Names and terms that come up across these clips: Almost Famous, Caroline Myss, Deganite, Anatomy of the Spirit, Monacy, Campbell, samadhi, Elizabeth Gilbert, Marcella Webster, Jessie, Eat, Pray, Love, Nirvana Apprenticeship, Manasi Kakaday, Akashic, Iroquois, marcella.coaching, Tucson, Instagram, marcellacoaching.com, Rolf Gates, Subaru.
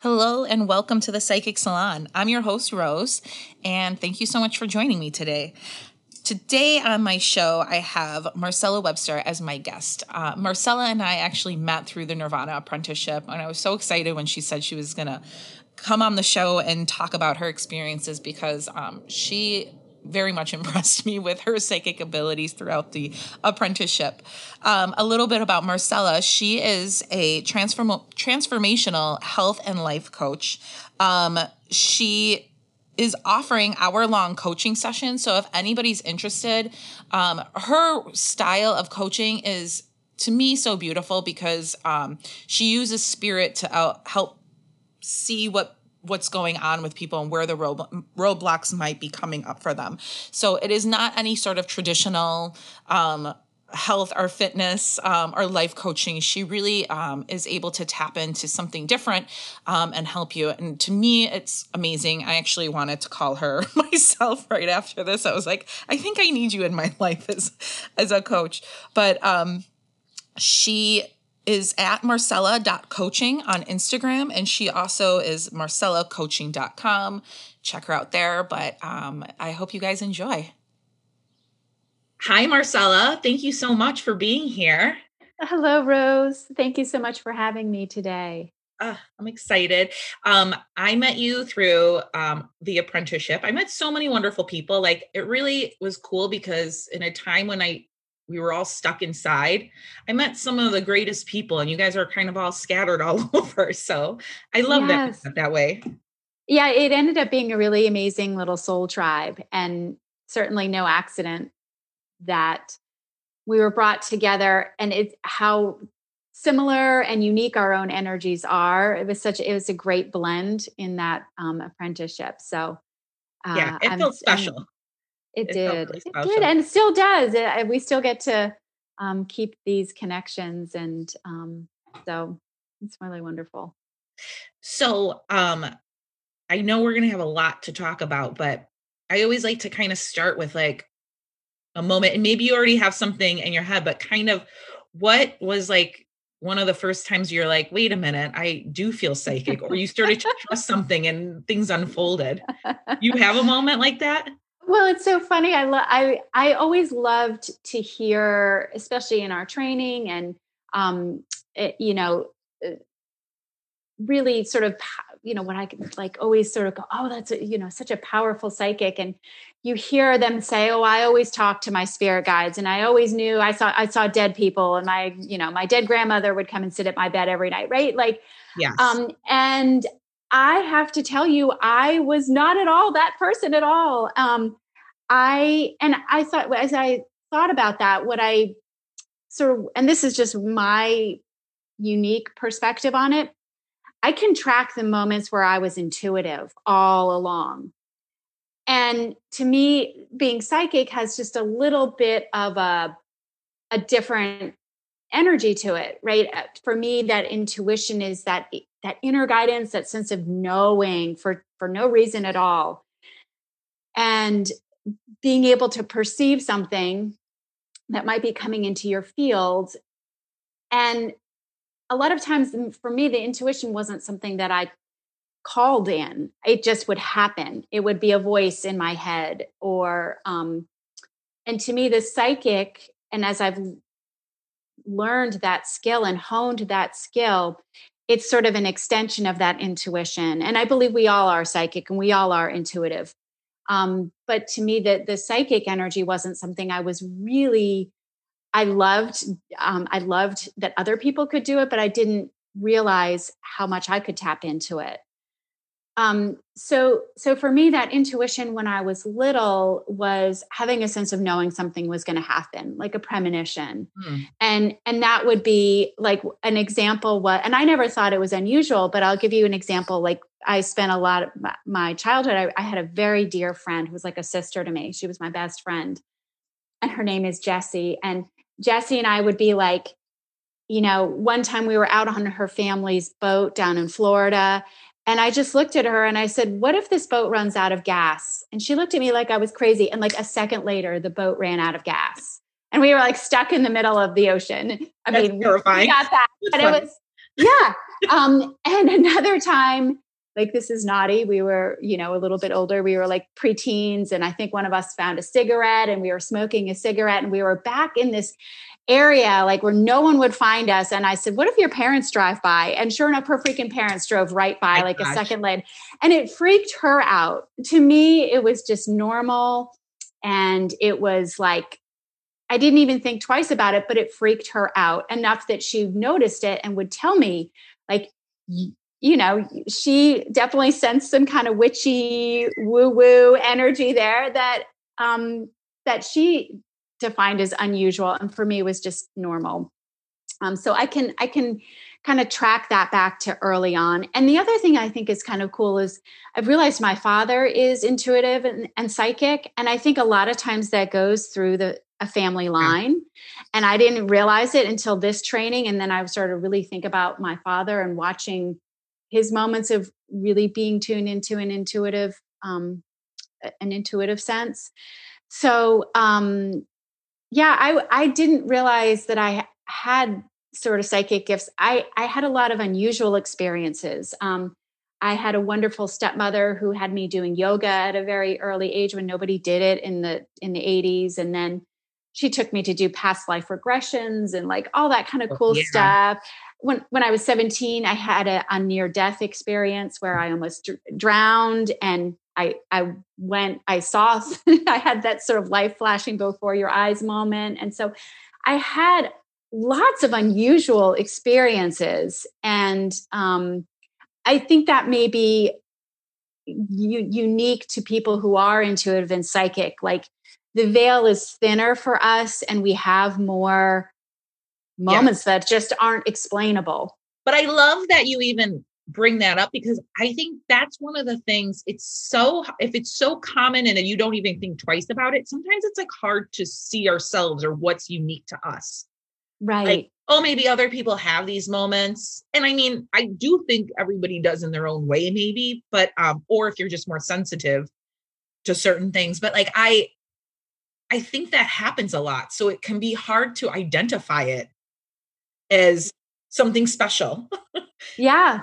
Hello and welcome to the Psychic Salon. I'm your host, Rose, and thank you so much for joining me today. Today on my show, I have Marcella Webster as my guest. Marcella and I actually met through the Nirvana Apprenticeship, and I was so excited when she said she was going to come on the show and talk about her experiences because she very much impressed me with her psychic abilities throughout the apprenticeship. A little bit about Marcella. She is a transformational health and life coach. She is offering hour-long coaching sessions. So if anybody's interested, her style of coaching is, to me, so beautiful because she uses spirit to help see what's going on with people and where the roadblocks might be coming up for them. So it is not any sort of traditional health or fitness or life coaching. She really is able to tap into something different and help you. And to me, it's amazing. I actually wanted to call her myself right after this. I was like, I think I need you in my life as a coach. But she is at marcella.coaching on Instagram, and she also is marcellacoaching.com. Check her out there, but I hope you guys enjoy. Hi, Marcella. Thank you so much for being here. Hello, Rose. Thank you so much for having me today. I'm excited. I met you through the apprenticeship. I met so many wonderful people. Like, it really was cool because in a time when we were all stuck inside, I met some of the greatest people, and you guys are kind of all scattered all over. So I love that way. Yeah, it ended up being a really amazing little soul tribe, and certainly no accident that we were brought together. And it's how similar and unique our own energies are. It was a great blend in that apprenticeship. So it felt special. It did. And it still does. We still get to keep these connections. And so it's really wonderful. So I know we're going to have a lot to talk about, but I always like to kind of start with like a moment, and maybe you already have something in your head, but kind of what was like one of the first times you're like, wait a minute, I do feel psychic, or you started to trust something and things unfolded. You have a moment like that? Well, it's so funny. I always loved to hear, especially in our training and, really sort of, when I could like always sort of go, oh, that's, such a powerful psychic. And you hear them say, oh, I always talked to my spirit guides. And I always knew I saw dead people, and my, my dead grandmother would come and sit at my bed every night. Right. Like, yes. And I have to tell you, I was not at all that person at all. I thought, as I thought about that, what I sort of, and this is just my unique perspective on it, I can track the moments where I was intuitive all along. And to me, being psychic has just a little bit of a different energy to it, right? For me, that intuition is that inner guidance, that sense of knowing for no reason at all. And being able to perceive something that might be coming into your field. And a lot of times for me, the intuition wasn't something that I called in. It just would happen. It would be a voice in my head or, and to me, the psychic, and as I've learned that skill and honed that skill, it's sort of an extension of that intuition. And I believe we all are psychic and we all are intuitive. But to me, the psychic energy wasn't something I loved that other people could do it, but I didn't realize how much I could tap into it. So for me, that intuition when I was little was having a sense of knowing something was going to happen, like a premonition. And that would be like an example. And I never thought it was unusual, but I'll give you an example. Like I spent a lot of my childhood. I had a very dear friend who was like a sister to me. She was my best friend, and her name is Jessie. And Jessie and I would be like, one time we were out on her family's boat down in Florida, and I just looked at her and I said, what if this boat runs out of gas? And she looked at me like I was crazy. And like a second later, the boat ran out of gas. And we were like stuck in the middle of the ocean. I mean, terrifying. We got that. But it was, yeah. And another time, like, this is naughty. We were, you know, a little bit older. We were like preteens. And I think one of us found a cigarette and we were smoking a cigarette, and we were back in this area, like, where no one would find us. And I said, what if your parents drive by? And sure enough, her freaking parents drove right by, like, a second late. And it freaked her out. To me, it was just normal. And it was like, I didn't even think twice about it, but it freaked her out enough that she noticed it and would tell me, like, you know, she definitely sensed some kind of witchy woo-woo energy there that, that she defined as unusual. And for me, was just normal. So I can kind of track that back to early on. And the other thing I think is kind of cool is I've realized my father is intuitive and psychic. And I think a lot of times that goes through a family line. And I didn't realize it until this training. And then I started to really think about my father and watching his moments of really being tuned into an intuitive sense. So, I didn't realize that I had sort of psychic gifts. I had a lot of unusual experiences. I had a wonderful stepmother who had me doing yoga at a very early age when nobody did it in the 80s. And then she took me to do past life regressions and like all that kind of cool stuff. When I was 17, I had a near-death experience where I almost drowned, and I saw, I had that sort of life flashing before your eyes moment. And so I had lots of unusual experiences. And I think that may be unique to people who are intuitive and psychic. Like, the veil is thinner for us and we have more moments that just aren't explainable. But I love that you even bring that up, because I think that's one of the things. If it's so common and then you don't even think twice about it, sometimes it's like hard to see ourselves or what's unique to us. Right. Like, oh, maybe other people have these moments. And I mean, I do think everybody does in their own way, maybe, but, or if you're just more sensitive to certain things, but like, I think that happens a lot. So it can be hard to identify it as something special. Yeah.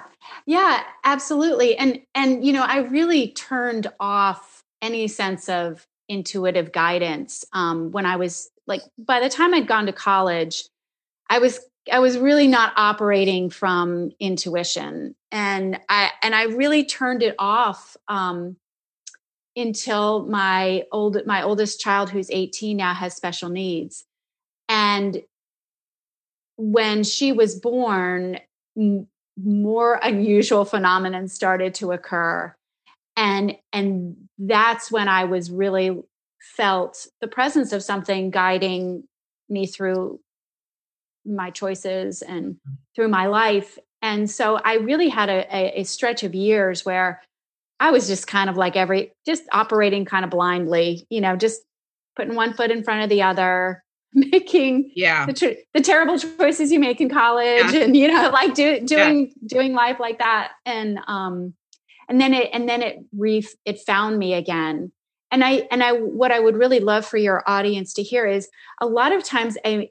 Yeah, absolutely. And, you know, I really turned off any sense of intuitive guidance. When I was like, by the time I'd gone to college, I was really not operating from intuition, and I really turned it off, until my oldest child, who's 18 now, has special needs. And when she was born, more unusual phenomenon started to occur. And that's when I was really felt the presence of something guiding me through my choices and through my life. And so I really had a stretch of years where I was just kind of like just operating kind of blindly, you know, just putting one foot in front of the other, making the terrible choices you make in college, and, you know, like doing life like that. And then it found me again. And I, what I would really love for your audience to hear is a lot of times there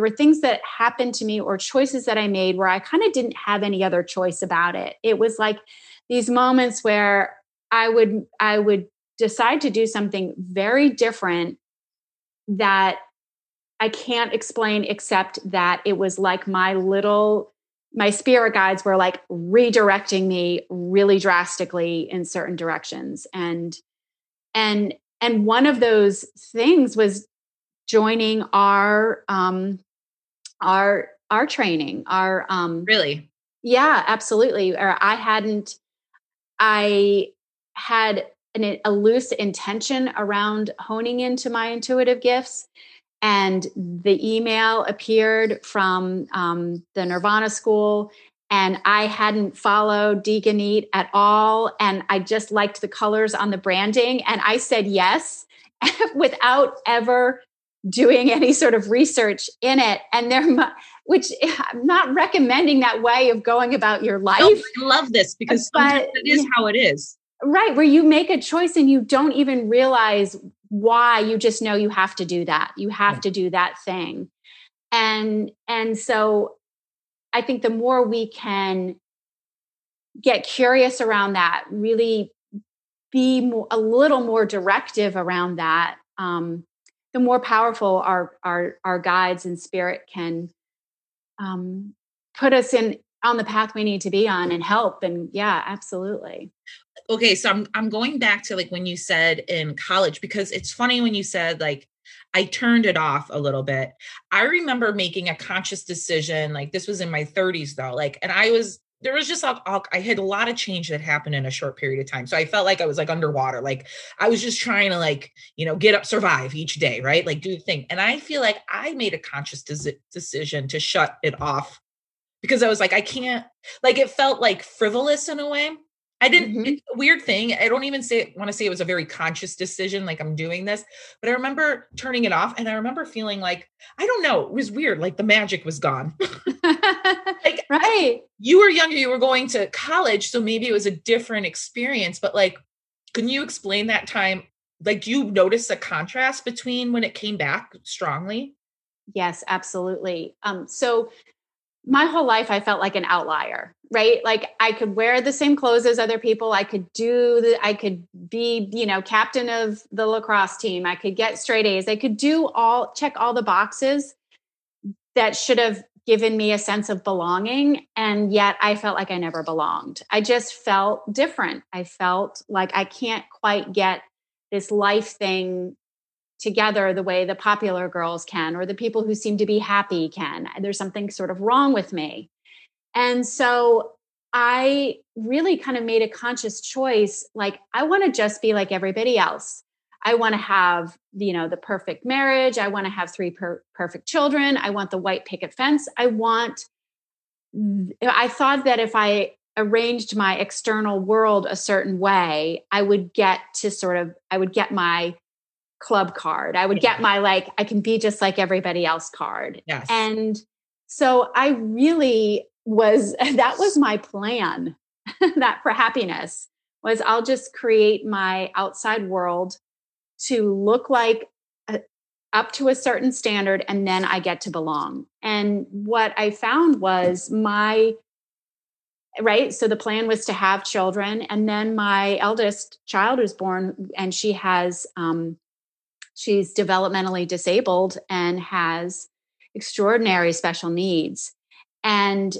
were things that happened to me or choices that I made where I kind of didn't have any other choice about it. It was like these moments where I would decide to do something very different that I can't explain, except that it was like my spirit guides were like redirecting me really drastically in certain directions. And one of those things was joining our training, really? Yeah, absolutely. I had an elusive intention around honing into my intuitive gifts. And the email appeared from the Nirvana school, and I hadn't followed Deganite at all. And I just liked the colors on the branding. And I said yes, without ever doing any sort of research in it. And which I'm not recommending that way of going about your life. Oh, I love this, because sometimes it is how it is. Right. Where you make a choice and you don't even realize why. You just know you have to do that. You have to do that thing. And so I think the more we can get curious around that, really be more, a little more directive around that, the more powerful our guides and spirit can put us in on the path we need to be on and help. And yeah, absolutely. Okay. So I'm going back to like when you said in college, because it's funny when you said like, I turned it off a little bit. I remember making a conscious decision. Like this was in my 30s though. Like, and there was just I had a lot of change that happened in a short period of time. So I felt like I was like underwater. Like I was just trying to like, you know, get up, survive each day. Right. Like do the thing. And I feel like I made a conscious decision to shut it off because I was like, I can't, like, it felt like frivolous in a way. I didn't, mm-hmm. Weird thing. I don't even want to say it was a very conscious decision. Like I'm doing this, but I remember turning it off. And I remember feeling like, I don't know, it was weird. Like the magic was gone. Like right. You were younger, you were going to college. So maybe it was a different experience, but like, can you explain that time? Like, do you notice a contrast between when it came back strongly? Yes, absolutely. So my whole life, I felt like an outlier, right? Like I could wear the same clothes as other people. I could be, you know, captain of the lacrosse team. I could get straight A's. I could check all the boxes that should have given me a sense of belonging. And yet I felt like I never belonged. I just felt different. I felt like I can't quite get this life thing together the way the popular girls can, or the people who seem to be happy can. There's something sort of wrong with me. And so I really kind of made a conscious choice. Like, I want to just be like everybody else. I want to have, you know, the perfect marriage. I want to have three perfect children. I want the white picket fence. I thought that if I arranged my external world a certain way, I would get my club card. I would get my, like, I can be just like everybody else card. Yes. And so I really that was my plan that for happiness was I'll just create my outside world to look like up to a certain standard. And then I get to belong. And what I found was right. So the plan was to have children. And then my eldest child was born and she has, she's developmentally disabled and has extraordinary special needs. And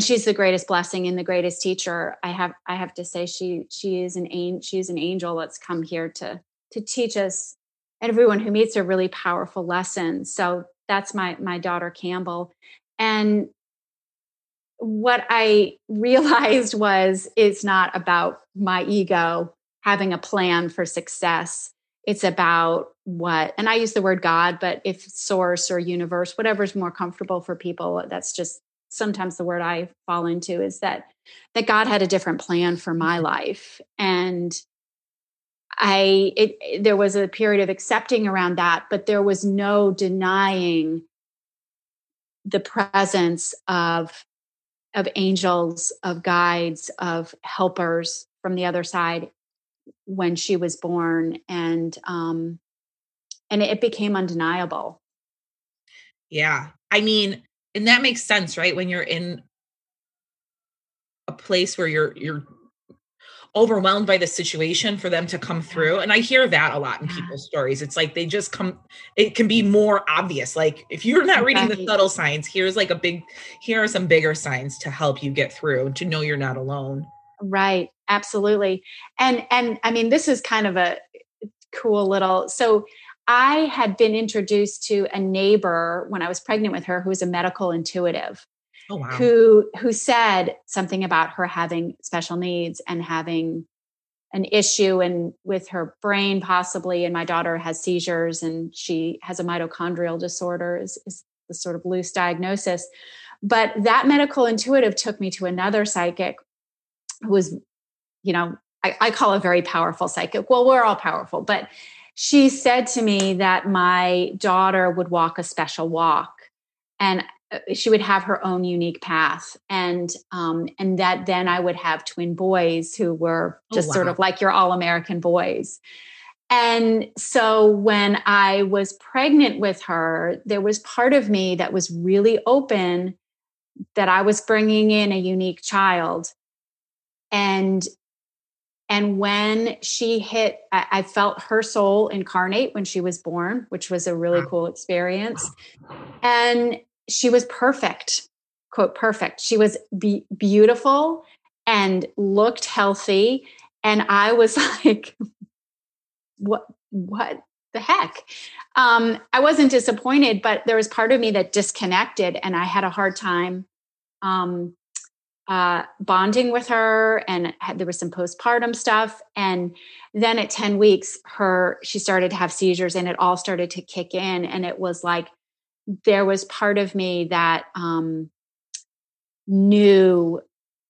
she's the greatest blessing and the greatest teacher. I have to say she's an angel that's come here to teach us and everyone who meets her really powerful lessons. So that's my daughter Campbell. And what I realized was it's not about my ego having a plan for success. It's about and I use the word God, but if source or universe, whatever's more comfortable for people, that's just sometimes the word I fall into, is that God had a different plan for my life. And there was a period of accepting around that, but there was no denying the presence of angels, of guides, of helpers from the other side when she was born. And it became undeniable. Yeah. I mean, and that makes sense, right? When you're in a place where you're overwhelmed by the situation, for them to come through. And I hear that a lot in people's stories. It's like, it can be more obvious. Like if you're not reading the subtle signs, here are some bigger signs to help you get through, to know you're not alone. Right. Absolutely. And I mean, this is kind of a cool little, so I had been introduced to a neighbor when I was pregnant with her, who was a medical intuitive. Oh, wow. who said something about her having special needs and having an issue and with her brain possibly. And my daughter has seizures and she has a mitochondrial disorder is the sort of loose diagnosis. But that medical intuitive took me to another psychic who was, you know, I call a very powerful psychic. Well, we're all powerful, but she said to me that my daughter would walk a special walk and she would have her own unique path. And that then I would have twin boys who were just sort of like your all-American boys. And so when I was pregnant with her, there was part of me that was really open that I was bringing in a unique child. And when she hit, I felt her soul incarnate when she was born, which was a really cool experience. And she was perfect, quote, perfect. She was beautiful and looked healthy. And I was like, what the heck? I wasn't disappointed, but there was part of me that disconnected, and I had a hard time bonding with her, and there was some postpartum stuff. And then at 10 weeks, she started to have seizures, and it all started to kick in. And it was like, there was part of me that knew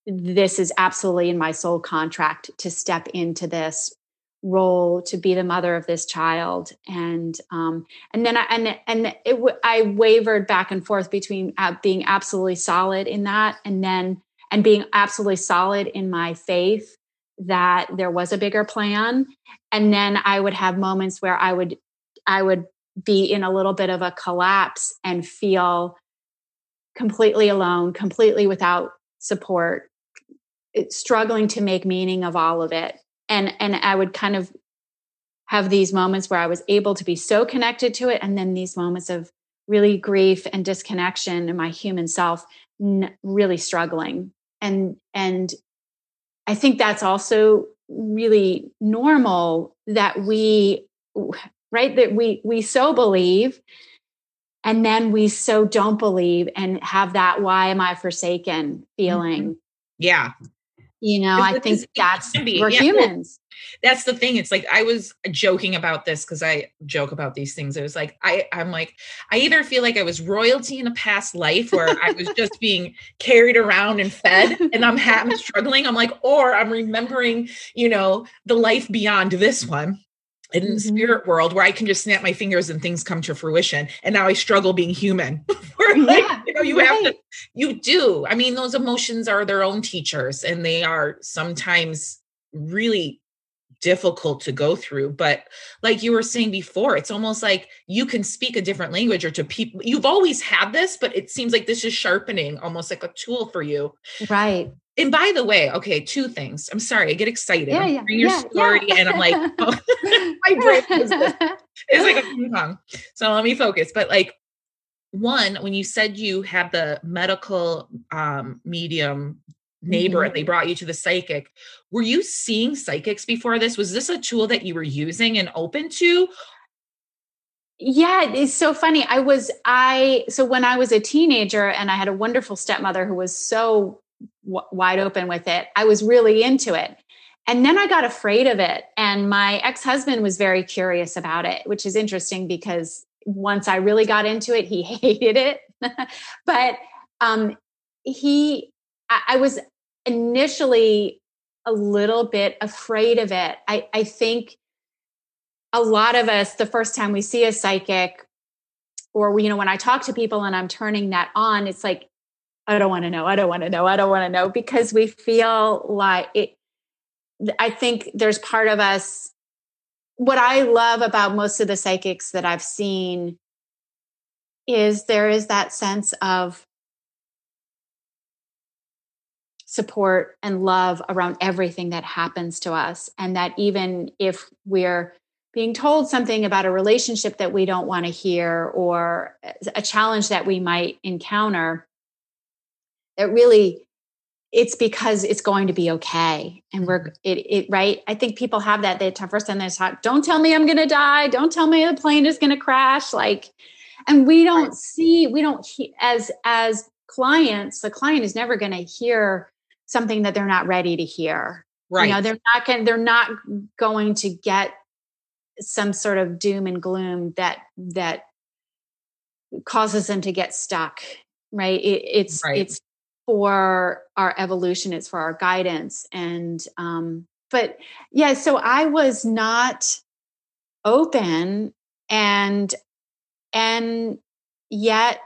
this is absolutely in my soul contract to step into this role, to be the mother of this child. And then I wavered back and forth between being absolutely solid in that, and being absolutely solid in my faith that there was a bigger plan. And then I would have moments where I would be in a little bit of a collapse and feel completely alone, completely without support, struggling to make meaning of all of it. And I would kind of have these moments where I was able to be so connected to it, and then these moments of really grief and disconnection, and my human self really struggling. And I think that's also really normal, that we so believe, and then we so don't believe, and have that "why am I forsaken" feeling. Yeah. You know, I think that's, we're humans. That's the thing. It's like, I was joking about this because I joke about these things. It was like, I'm like, I either feel like I was royalty in a past life where I was just being carried around and fed, and I'm struggling. I'm like, or I'm remembering, you know, the life beyond this one in the spirit world where I can just snap my fingers and things come to fruition. And now I struggle being human. Like, yeah, you know, you have to, you do. I mean, those emotions are their own teachers, and they are sometimes really difficult to go through. But like you were saying before, it's almost like you can speak a different language, or to people, you've always had this, but it seems like this is sharpening, almost like a tool for you. Right. And by the way, okay, two things. I'm sorry, I get excited. Yeah, I'm hearing your story, and I'm like, oh, my brain is like a ping pong. So let me focus. But like, one, when you said you had the medical medium neighbor and they brought you to the psychic, were you seeing psychics before this? Was this a tool that you were using and open to? Yeah, it's so funny. So when I was a teenager and I had a wonderful stepmother who was so wide open with it, I was really into it. And then I got afraid of it. And my ex-husband was very curious about it, which is interesting because once I really got into it, he hated it. But I was initially a little bit afraid of it. I think a lot of us, the first time we see a psychic, or you know, when I talk to people and I'm turning that on, it's like, I don't want to know. I don't want to know. I don't want to know, because we feel like it. I think there's part of us. What I love about most of the psychics that I've seen is there is that sense of support and love around everything that happens to us. And that even if we're being told something about a relationship that we don't want to hear, or a challenge that we might encounter, that really, it's because it's going to be okay. And right. I think people have that. They first time they talk, don't tell me I'm going to die. Don't tell me the plane is going to crash. Like, and as clients, the client is never going to hear something that they're not ready to hear. Right. You know, they're not going to get some sort of doom and gloom that causes them to get stuck. Right. It's for our evolution. It's for our guidance. And, but yeah, so I was not open, and yet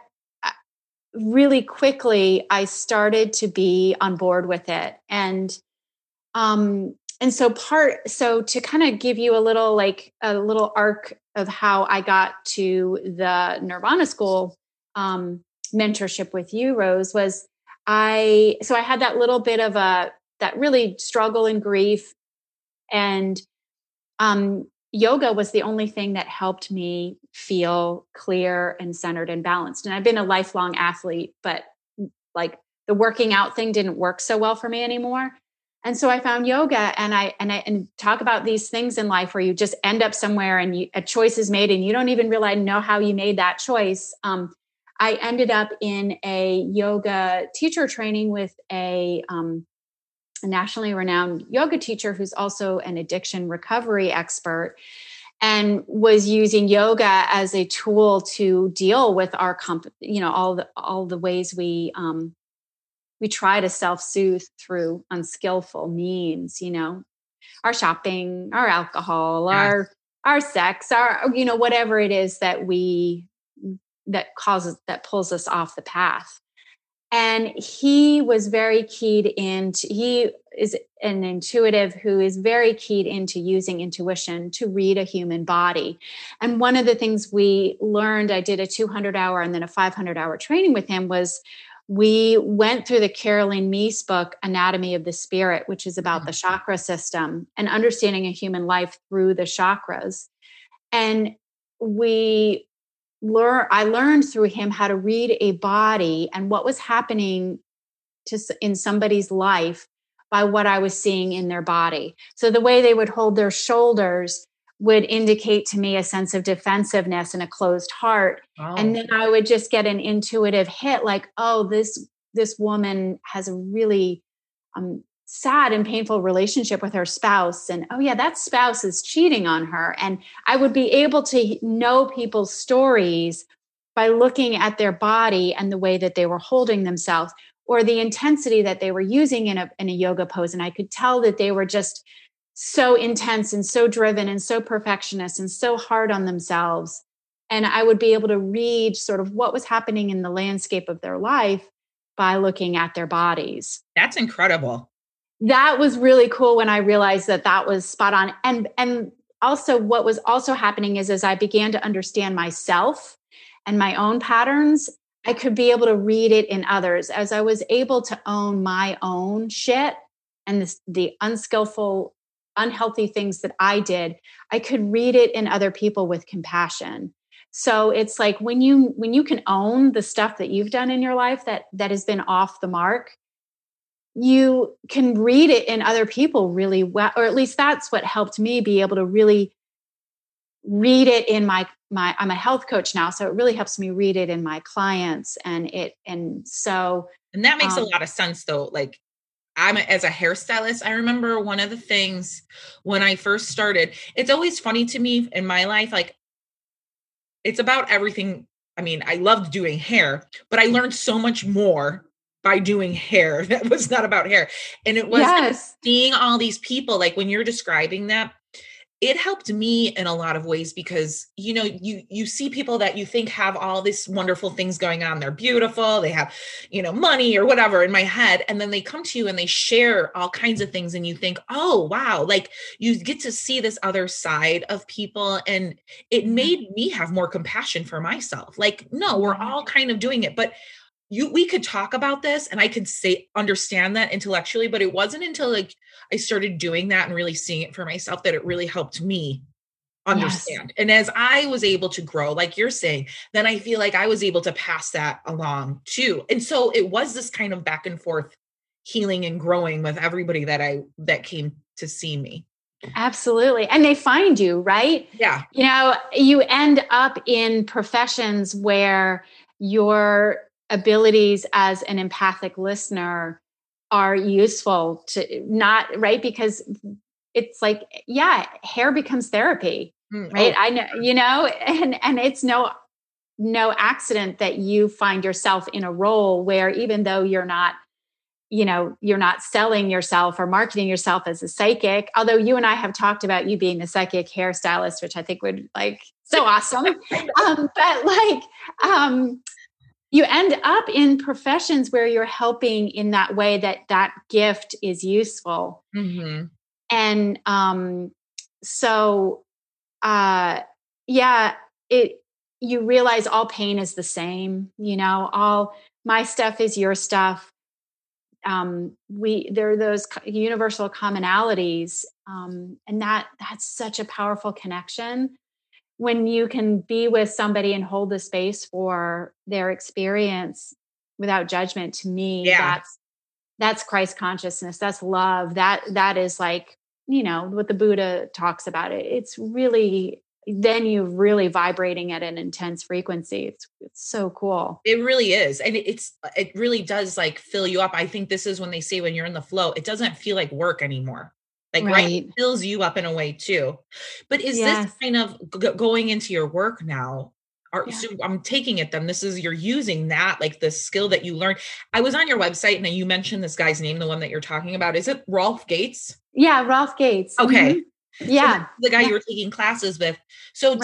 really quickly I started to be on board with it. And so so to kind of give you a little arc of how I got to the Nirvana school, mentorship with you, Rose, was So I had that little bit of that really struggle and grief, and yoga was the only thing that helped me feel clear and centered and balanced. And I've been a lifelong athlete, but like the working out thing didn't work so well for me anymore. And so I found yoga, and talk about these things in life where you just end up somewhere and a choice is made and you don't even really know how you made that choice. I ended up in a yoga teacher training with a nationally renowned yoga teacher who's also an addiction recovery expert, and was using yoga as a tool to deal with our all the ways we try to self-soothe through unskillful means, our shopping, our alcohol, our sex, our whatever it is that pulls us off the path. And he was very keyed into, he is an intuitive who is very keyed into using intuition to read a human body. And one of the things we learned, I did a 200-hour and then a 500-hour training with him, was we went through the Caroline Myss book, Anatomy of the Spirit, which is about the chakra system and understanding a human life through the chakras. And I learned through him how to read a body and what was happening in somebody's life by what I was seeing in their body. So the way they would hold their shoulders would indicate to me a sense of defensiveness and a closed heart. Wow. And then I would just get an intuitive hit like, oh, this woman has a really sad and painful relationship with her spouse. And oh yeah, that spouse is cheating on her. And I would be able to know people's stories by looking at their body and the way that they were holding themselves or the intensity that they were using in a yoga pose. And I could tell that they were just so intense and so driven and so perfectionist and so hard on themselves. And I would be able to read sort of what was happening in the landscape of their life by looking at their bodies. That's incredible. That was really cool when I realized that was spot on. And also what was also happening is as I began to understand myself and my own patterns, I could be able to read it in others. As I was able to own my own shit and the unskillful, unhealthy things that I did, I could read it in other people with compassion. So it's like when you can own the stuff that you've done in your life that has been off the mark, you can read it in other people really well, or at least that's what helped me be able to really read it in my I'm a health coach now, so it really helps me read it in my clients, and that makes a lot of sense though. Like as a hairstylist, I remember one of the things when I first started, it's always funny to me in my life, like it's about everything. I mean, I loved doing hair, but I learned so much more by doing hair that was not about hair. And it was seeing all these people, like when you're describing that, it helped me in a lot of ways because, you see people that you think have all these wonderful things going on. They're beautiful. They have, money or whatever in my head. And then they come to you and they share all kinds of things. And you think, oh, wow. Like you get to see this other side of people. And it made me have more compassion for myself. Like, no, we're all kind of doing it, but we could talk about this and I could understand that intellectually, but it wasn't until like I started doing that and really seeing it for myself that it really helped me understand. Yes. And as I was able to grow, like you're saying, then I feel like I was able to pass that along too. And so it was this kind of back and forth healing and growing with everybody that came to see me. Absolutely. And they find you, right? Yeah. You end up in professions where your abilities as an empathic listener are useful to not, right? Because it's like, yeah, hair becomes therapy, right? I know, and it's no accident that you find yourself in a role where even though you're not, you're not selling yourself or marketing yourself as a psychic, although you and I have talked about you being a psychic hairstylist, which I think would like, so awesome. You end up in professions where you're helping in that way that gift is useful. Mm-hmm. And you realize all pain is the same, all my stuff is your stuff. there are those universal commonalities, and that's such a powerful connection when you can be with somebody and hold the space for their experience without judgment. To me, that's Christ consciousness. That's love. That is like, you know, what the Buddha talks about. It's really, then you're really vibrating at an intense frequency. It's so cool. It really is. And it really does like fill you up. I think this is when they say, when you're in the flow, it doesn't feel like work anymore. Like, right. It fills you up in a way too. But is this kind of going into your work now? So I'm taking it then. You're using that, like the skill that you learned. I was on your website and you mentioned this guy's name, the one that you're talking about. Is it Rolf Gates? Yeah. Rolf Gates. Okay. Mm-hmm. Yeah. So the guy you were taking classes with. So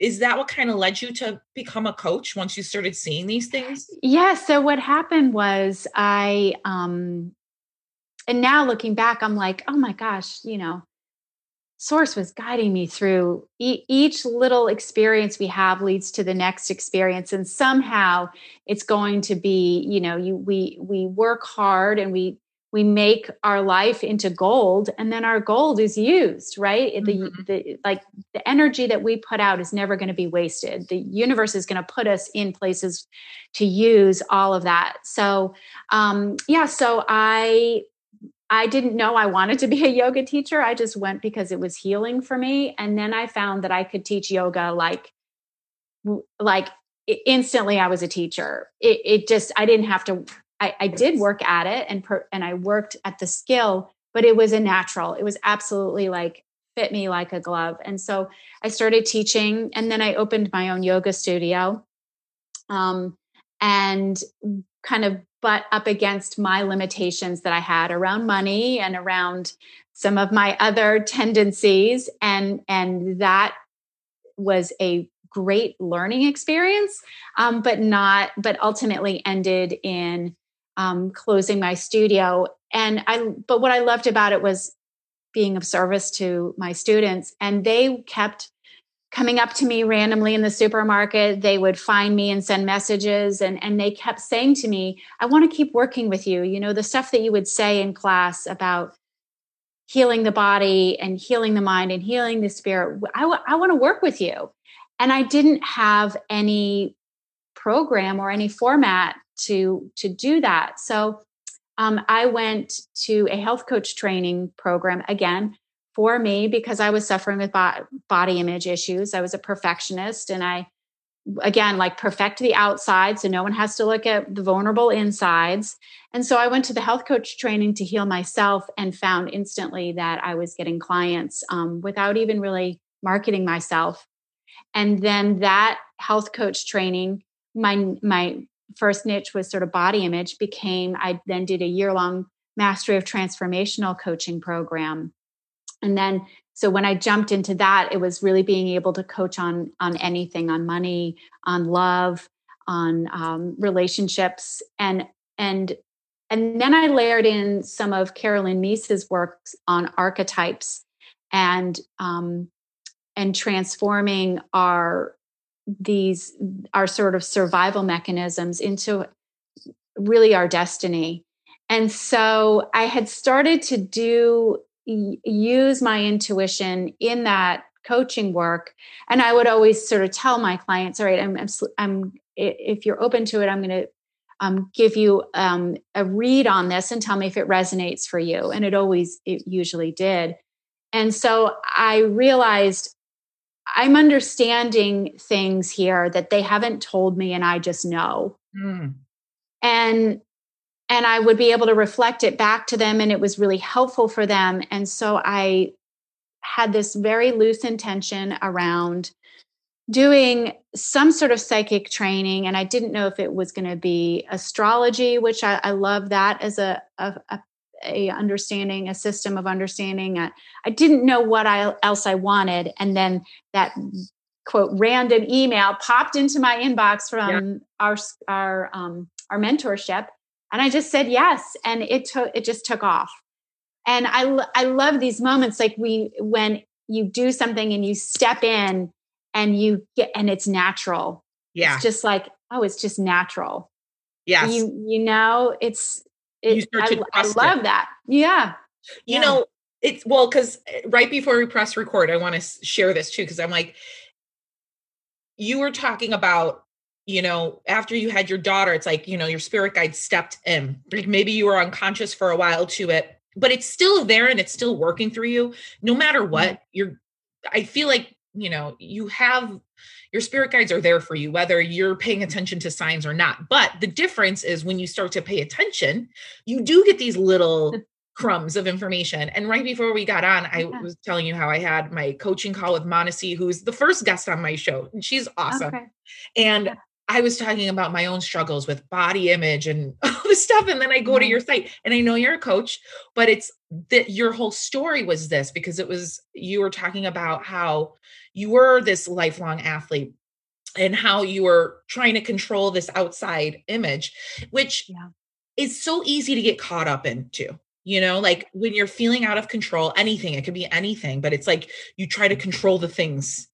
is that what kind of led you to become a coach once you started seeing these things? Yeah. So what happened was and now looking back, I'm like, oh my gosh, you know, Source was guiding me through each little experience we have leads to the next experience. And somehow it's going to be, you know, we work hard and we make our life into gold, and then our gold is used, right? Mm-hmm. The energy that we put out is never going to be wasted. The universe is going to put us in places to use all of that. So, so I didn't know I wanted to be a yoga teacher. I just went because it was healing for me. And then I found that I could teach yoga. Like instantly I was a teacher. I didn't have to, I did work at it and I worked at the skill, but it was a natural. It was absolutely like fit me like a glove. And so I started teaching, and then I opened my own yoga studio, and kind of butt up against my limitations that I had around money and around some of my other tendencies. And that was a great learning experience, but ultimately ended in closing my studio. But what I loved about it was being of service to my students, and they kept coming up to me randomly in the supermarket. They would find me and send messages. And they kept saying to me, I want to keep working with you. You know, the stuff that you would say in class about healing the body and healing the mind and healing the spirit, I want to work with you. And I didn't have any program or any format to do that. So I went to a health coach training program again, for me, because I was suffering with body image issues. I was a perfectionist, and I, again, like perfect the outside so no one has to look at the vulnerable insides. And so I went to the health coach training to heal myself, and found instantly that I was getting clients without even really marketing myself. And then that health coach training, my first niche was sort of body image, I then did a year-long Mastery of Transformational Coaching program. And then, so when I jumped into that, it was really being able to coach on anything, on money, on love, on relationships. And then I layered in some of Caroline Myss's work on archetypes and transforming our sort of survival mechanisms into really our destiny. And so I had started to use my intuition in that coaching work. And I would always sort of tell my clients, all right, if you're open to it, I'm going to give you a read on this and tell me if it resonates for you. And it usually did. And so I realized I'm understanding things here that they haven't told me, and I just know. Mm. And I would be able to reflect it back to them, and it was really helpful for them. And so I had this very loose intention around doing some sort of psychic training. And I didn't know if it was going to be astrology, which I love that as a understanding, a system of understanding. I didn't know what else I wanted. And then that quote random email popped into my inbox from our mentorship. And I just said yes, and it just took off. And I love these moments, like when you do something and you step in and you get, and it's natural. Yeah, it's just like, oh, it's just natural. Yes, you know, it's You start to trust it. I love that. Yeah. You know, it's, well, because right before we press record, I want to share this too, because I'm like, you were talking about, you know, after you had your daughter, it's like, you know, your spirit guide stepped in. Like maybe you were unconscious for a while to it, but it's still there and it's still working through you. No matter what, I feel like, you know, you have, your spirit guides are there for you, whether you're paying attention to signs or not. But the difference is when you start to pay attention, you do get these little crumbs of information. And right before we got on, I was telling you how I had my coaching call with Monacy, who's the first guest on my show. And she's awesome. Okay. And I was talking about my own struggles with body image and all this stuff. And then I go to your site, and I know you're a coach, but it's that your whole story was this, because it was, you were talking about how you were this lifelong athlete and how you were trying to control this outside image, which is so easy to get caught up into. You know, like when you're feeling out of control, anything, it could be anything, but it's like you try to control the things,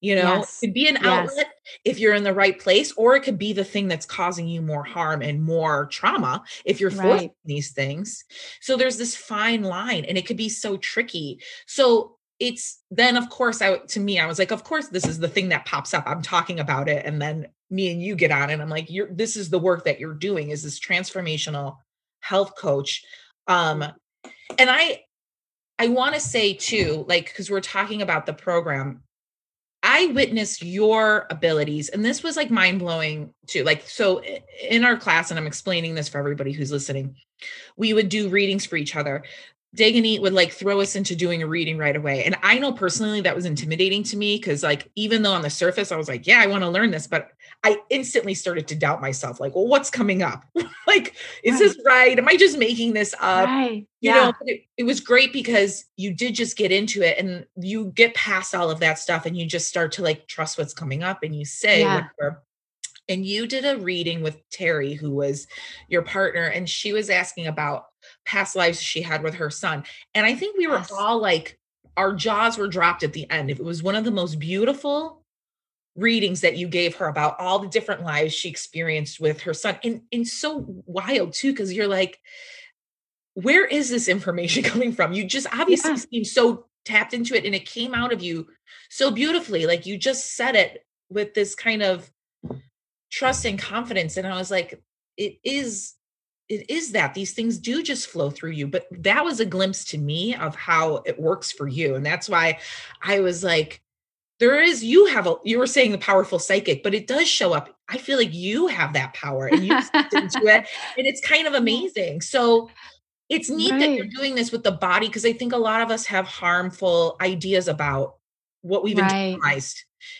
you know, it could be an outlet if you're in the right place, or it could be the thing that's causing you more harm and more trauma if you're forcing these things. So there's this fine line, and it could be so tricky. So it's then, of course, to me, I was like, of course, this is the thing that pops up. I'm talking about it. And then me and you get on, and I'm like, this is the work that you're doing, is this transformational health coach. And I want to say too, like, cause we're talking about the program, I witnessed your abilities, and this was like mind blowing too. Like, so in our class, and I'm explaining this for everybody who's listening, we would do readings for each other. Deganite would like throw us into doing a reading right away. And I know personally that was intimidating to me, because like, even though on the surface I was like, yeah, I want to learn this, but I instantly started to doubt myself. Like, well, what's coming up? Like, is this right? Am I just making this up? Right. You know, it was great because you did just get into it, and you get past all of that stuff, and you just start to like trust what's coming up, and you say whatever. And you did a reading with Terry, who was your partner, and she was asking about past lives she had with her son. And I think we were all like, our jaws were dropped at the end. It was one of the most beautiful readings that you gave her about all the different lives she experienced with her son. And so wild too, because you're like, where is this information coming from? You just obviously seem so tapped into it, and it came out of you so beautifully. Like you just said it with this kind of trust and confidence. And I was like, it is that these things do just flow through you. But that was a glimpse to me of how it works for you. And that's why I was like, you were saying the powerful psychic, but it does show up. I feel like you have that power, and you stepped into it, and it's kind of amazing. So it's neat that you're doing this with the body, because I think a lot of us have harmful ideas about what we've internalized.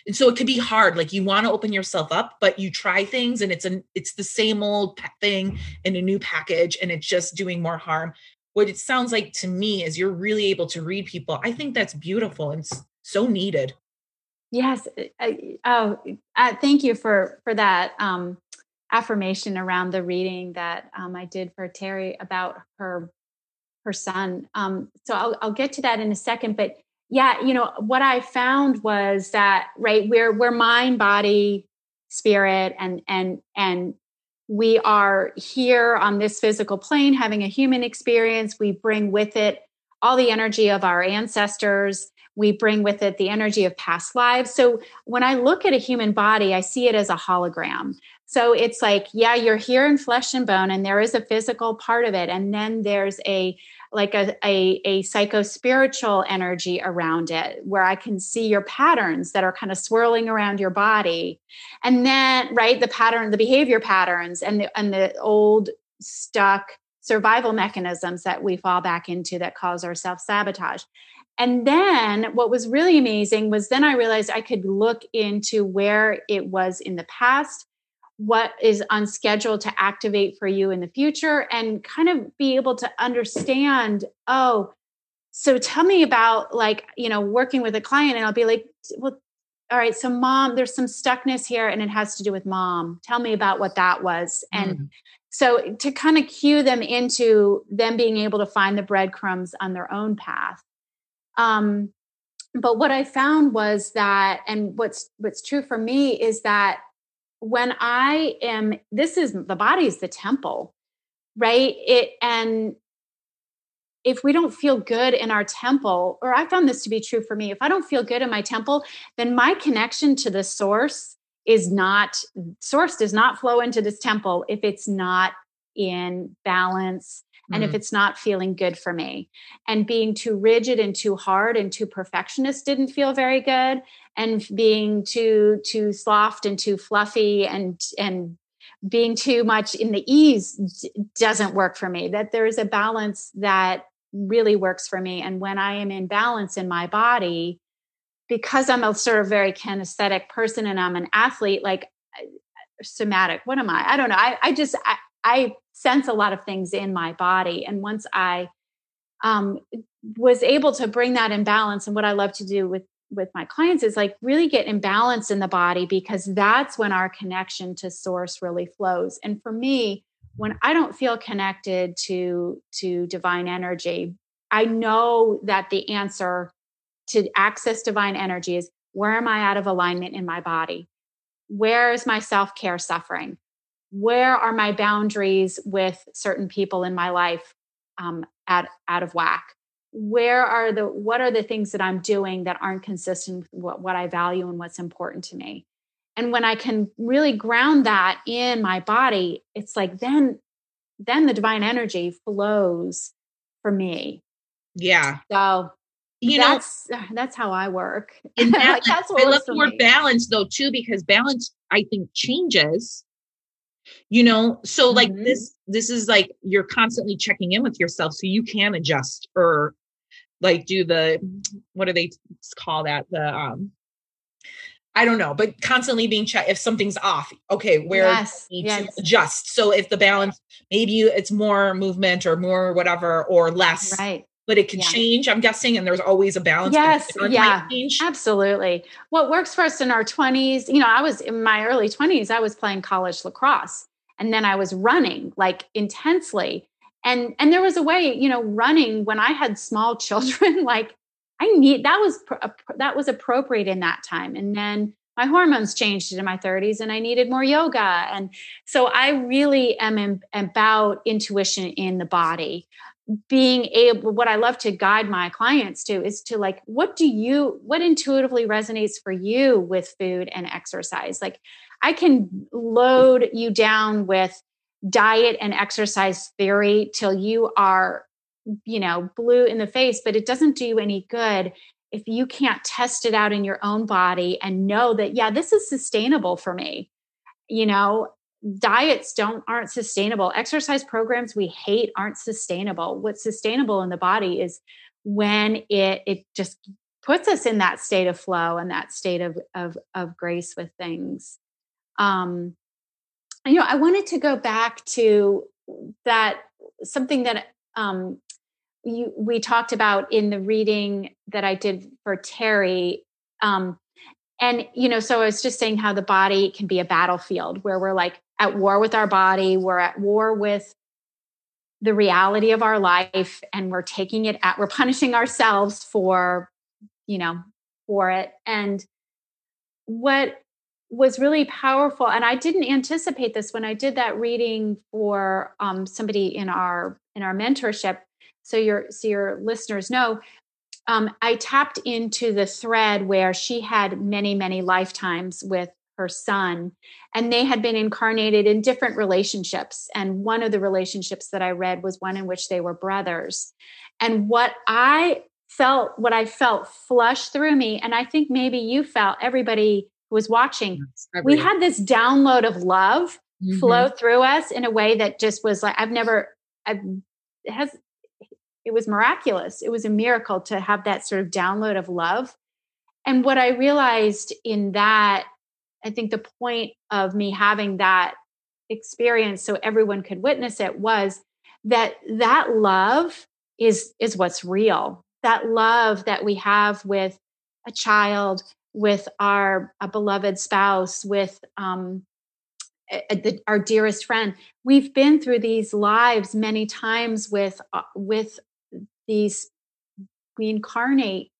And so it could be hard. Like you want to open yourself up, but you try things, and it's the same old thing in a new package, and it's just doing more harm. What it sounds like to me is you're really able to read people. I think that's beautiful and so needed. Yes. Thank you for that affirmation around the reading that I did for Terry about her son. So I'll get to that in a second, but yeah, you know, what I found was that, we're mind, body, spirit, and we are here on this physical plane having a human experience. We bring with it all the energy of our ancestors. We bring with it the energy of past lives. So when I look at a human body, I see it as a hologram. So it's like, you're here in flesh and bone, and there is a physical part of it. And then there's a psycho-spiritual energy around it, where I can see your patterns that are kind of swirling around your body. And then, the behavior patterns and the old stuck survival mechanisms that we fall back into that cause our self-sabotage. And then what was really amazing was then I realized I could look into where it was in the past, what is on schedule to activate for you in the future, and kind of be able to understand, so tell me about working with a client, and I'll be like, well, all right, so mom, there's some stuckness here, and it has to do with mom. Tell me about what that was. And so to kind of cue them into them being able to find the breadcrumbs on their own path. But what I found was that, and what's true for me is that when I am, this is the body is the temple. right? And if we don't feel good in our temple, or I found this to be true for me, if I don't feel good in my temple, then my connection to the source does not flow into this temple if it's not in balance. And if it's not feeling good for me, and being too rigid and too hard and too perfectionist didn't feel very good. And being too soft and too fluffy and being too much in the ease doesn't work for me. That there is a balance that really works for me. And when I am in balance in my body, because I'm a sort of very kinesthetic person and I'm an athlete, like somatic, what am I? I don't know. I sense a lot of things in my body. And once I was able to bring that in balance, and what I love to do with my clients is like really get in balance in the body, because that's when our connection to source really flows. And for me, when I don't feel connected to divine energy, I know that the answer to access divine energy is, where am I out of alignment in my body? Where is my self-care suffering? Where are my boundaries with certain people in my life out of whack? What are the things that I'm doing that aren't consistent with what I value and what's important to me? And when I can really ground that in my body, it's like then the divine energy flows for me. Yeah. So that's how I work. And balance, like, I love the word balance though too, because balance I think changes. So like this is like, you're constantly checking in with yourself so you can adjust, or like do the, what do they call that? The, I don't know, but constantly being checked. If something's off, okay, where do you need to adjust? So if the balance, maybe it's more movement or more whatever, or less, right? But it can change, I'm guessing. And there's always a balance. Yes. Yeah, absolutely. What works for us in our 20s, I was in my early 20s, I was playing college lacrosse, and then I was running like intensely. And there was a way, running when I had small children, like that was appropriate in that time. And then my hormones changed in my 30s and I needed more yoga. And so I really am about intuition in the body. What I love to guide my clients to is to like, what intuitively resonates for you with food and exercise? Like, I can load you down with diet and exercise theory till you are, blue in the face, but it doesn't do you any good if you can't test it out in your own body and know that, this is sustainable for me. Diets aren't sustainable. Exercise programs we hate aren't sustainable. What's sustainable in the body is when it just puts us in that state of flow and that state of grace with things. I wanted to go back to that, something that we talked about in the reading that I did for Terry. So I was just saying how the body can be a battlefield where we're like at war with our body, we're at war with the reality of our life, and we're we're punishing ourselves for it. And what was really powerful, and I didn't anticipate this when I did that reading for somebody in our mentorship, so your listeners know, I tapped into the thread where she had many, many lifetimes with her son, and they had been incarnated in different relationships. And one of the relationships that I read was one in which they were brothers. And what I felt flushed through me, and I think maybe you felt, everybody who was watching, we had this download of love flow through us in a way that just was like, it was miraculous. It was a miracle to have that sort of download of love. And what I realized in that, I think the point of me having that experience so everyone could witness it, was that love is what's real. That love that we have with a child, with a beloved spouse, with our dearest friend. We've been through these lives many times with these, we incarnate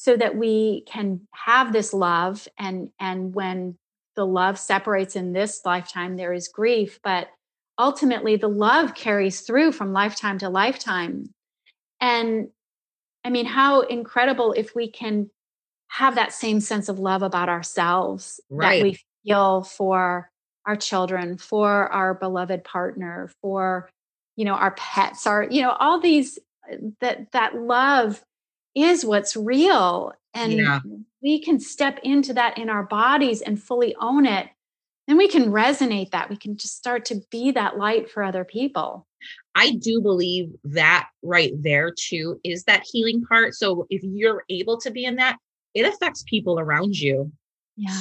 so that we can have this love. And when the love separates in this lifetime, there is grief, but ultimately the love carries through from lifetime to lifetime. And I mean, how incredible if we can have that same sense of love about ourselves that we feel for our children, for our beloved partner, for, you know, our pets, our, you know, all these, that love is what's real. And we can step into that in our bodies and fully own it. Then we can resonate that. We can just start to be that light for other people. I do believe that right there too is that healing part. So if you're able to be in that, it affects people around you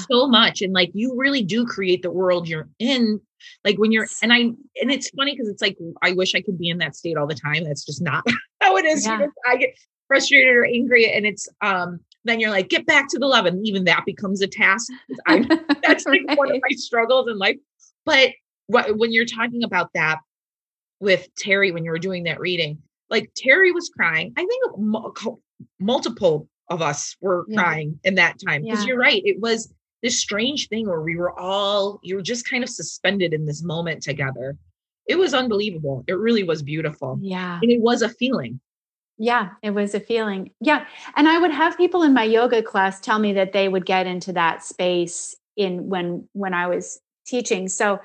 so much. And like, you really do create the world you're in. Like when you're, and it's funny because it's like, I wish I could be in that state all the time. That's just not how it is. Yeah. You know, I get frustrated or angry and it's, then you're like, get back to the love. And even that becomes a task. That's like one of my struggles in life. But when you're talking about that with Terry, when you were doing that reading, like Terry was crying. I think multiple of us were crying in that time. Because you're right. It was this strange thing where you were just kind of suspended in this moment together. It was unbelievable. It really was beautiful. Yeah. And it was a feeling. Yeah, it was a feeling. Yeah. And I would have people in my yoga class tell me that they would get into that space when I was teaching. So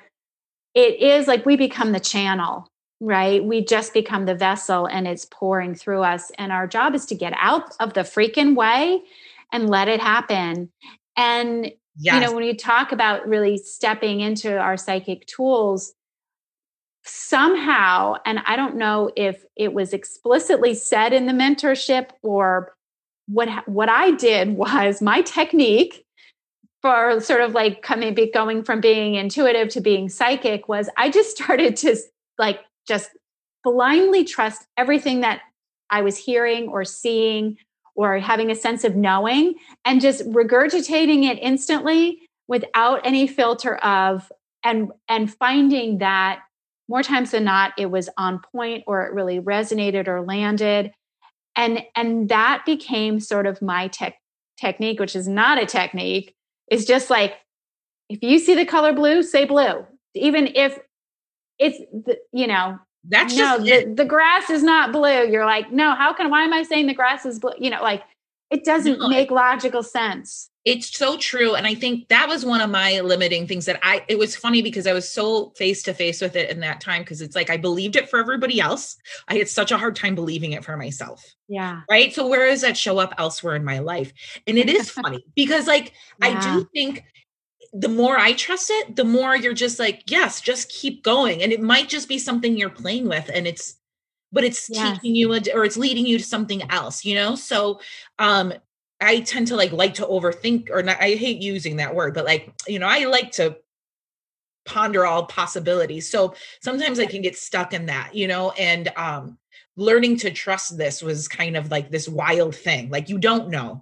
it is like we become the channel, right? We just become the vessel and it's pouring through us. And our job is to get out of the freaking way and let it happen. And, you know, when you talk about really stepping into our psychic tools, somehow, and I don't know if it was explicitly said in the mentorship or what I did was my technique for sort of like going from being intuitive to being psychic was I just started to like just blindly trust everything that I was hearing or seeing or having a sense of knowing and just regurgitating it instantly without any filter of, and finding that more times than not, it was on point or it really resonated or landed. And that became sort of my technique, which is not a technique. It's just like, if you see the color blue, say blue. Even if it's, you know, that's the grass is not blue. You're like, no, why am I saying the grass is blue? You know, like it doesn't make logical sense. It's so true. And I think that was one of my limiting things it was funny because I was so face to face with it in that time. Cause it's like, I believed it for everybody else. I had such a hard time believing it for myself. Yeah. Right. So where does that show up elsewhere in my life? And it is funny because like, I do think the more I trust it, the more you're just like, yes, just keep going. And it might just be something you're playing with and it's teaching you or it's leading you to something else, you know? So, I tend to like to overthink or not. I hate using that word, but like, you know, I like to ponder all possibilities. So sometimes I can get stuck in that, you know, and, learning to trust this was kind of like this wild thing. Like you don't know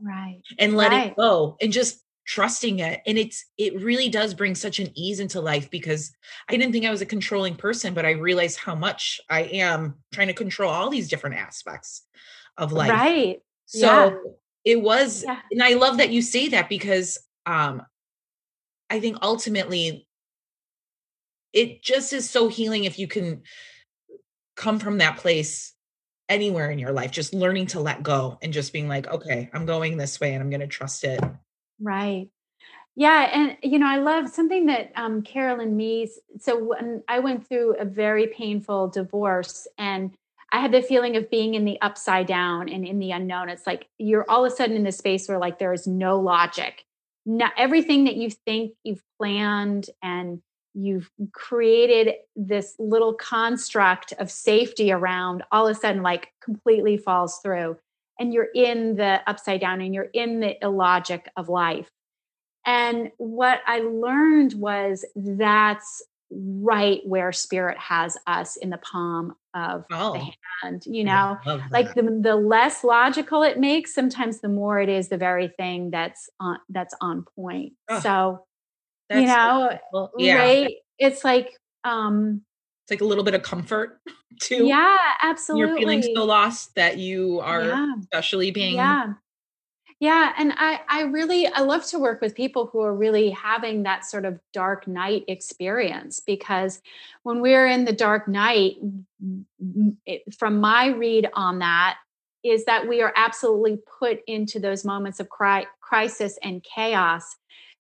and let it go and just trusting it. And it really does bring such an ease into life because I didn't think I was a controlling person, but I realized how much I am trying to control all these different aspects of life. Right. So it was, and I love that you say that because I think ultimately it just is so healing if you can come from that place anywhere in your life, just learning to let go and just being like, okay, I'm going this way and I'm going to trust it. Right. Yeah. And, you know, I love something that Caroline Myss, so when I went through a very painful divorce and I had the feeling of being in the upside down and in the unknown. It's like you're all of a sudden in this space where like there is no logic. Not everything that you think you've planned and you've created this little construct of safety around all of a sudden like completely falls through and you're in the upside down and you're in the illogic of life. And what I learned was that's right where spirit has us in the palm of the hand, you know, like the less logical it makes, sometimes the more it is the very thing that's on point. So, you know, so right. It's like, it's like a little bit of comfort too. Yeah, absolutely. You're feeling so lost that you are especially being Yeah. And I love to work with people who are really having that sort of dark night experience, because when we're in the dark night, from my read on that, is that we are absolutely put into those moments of crisis and chaos,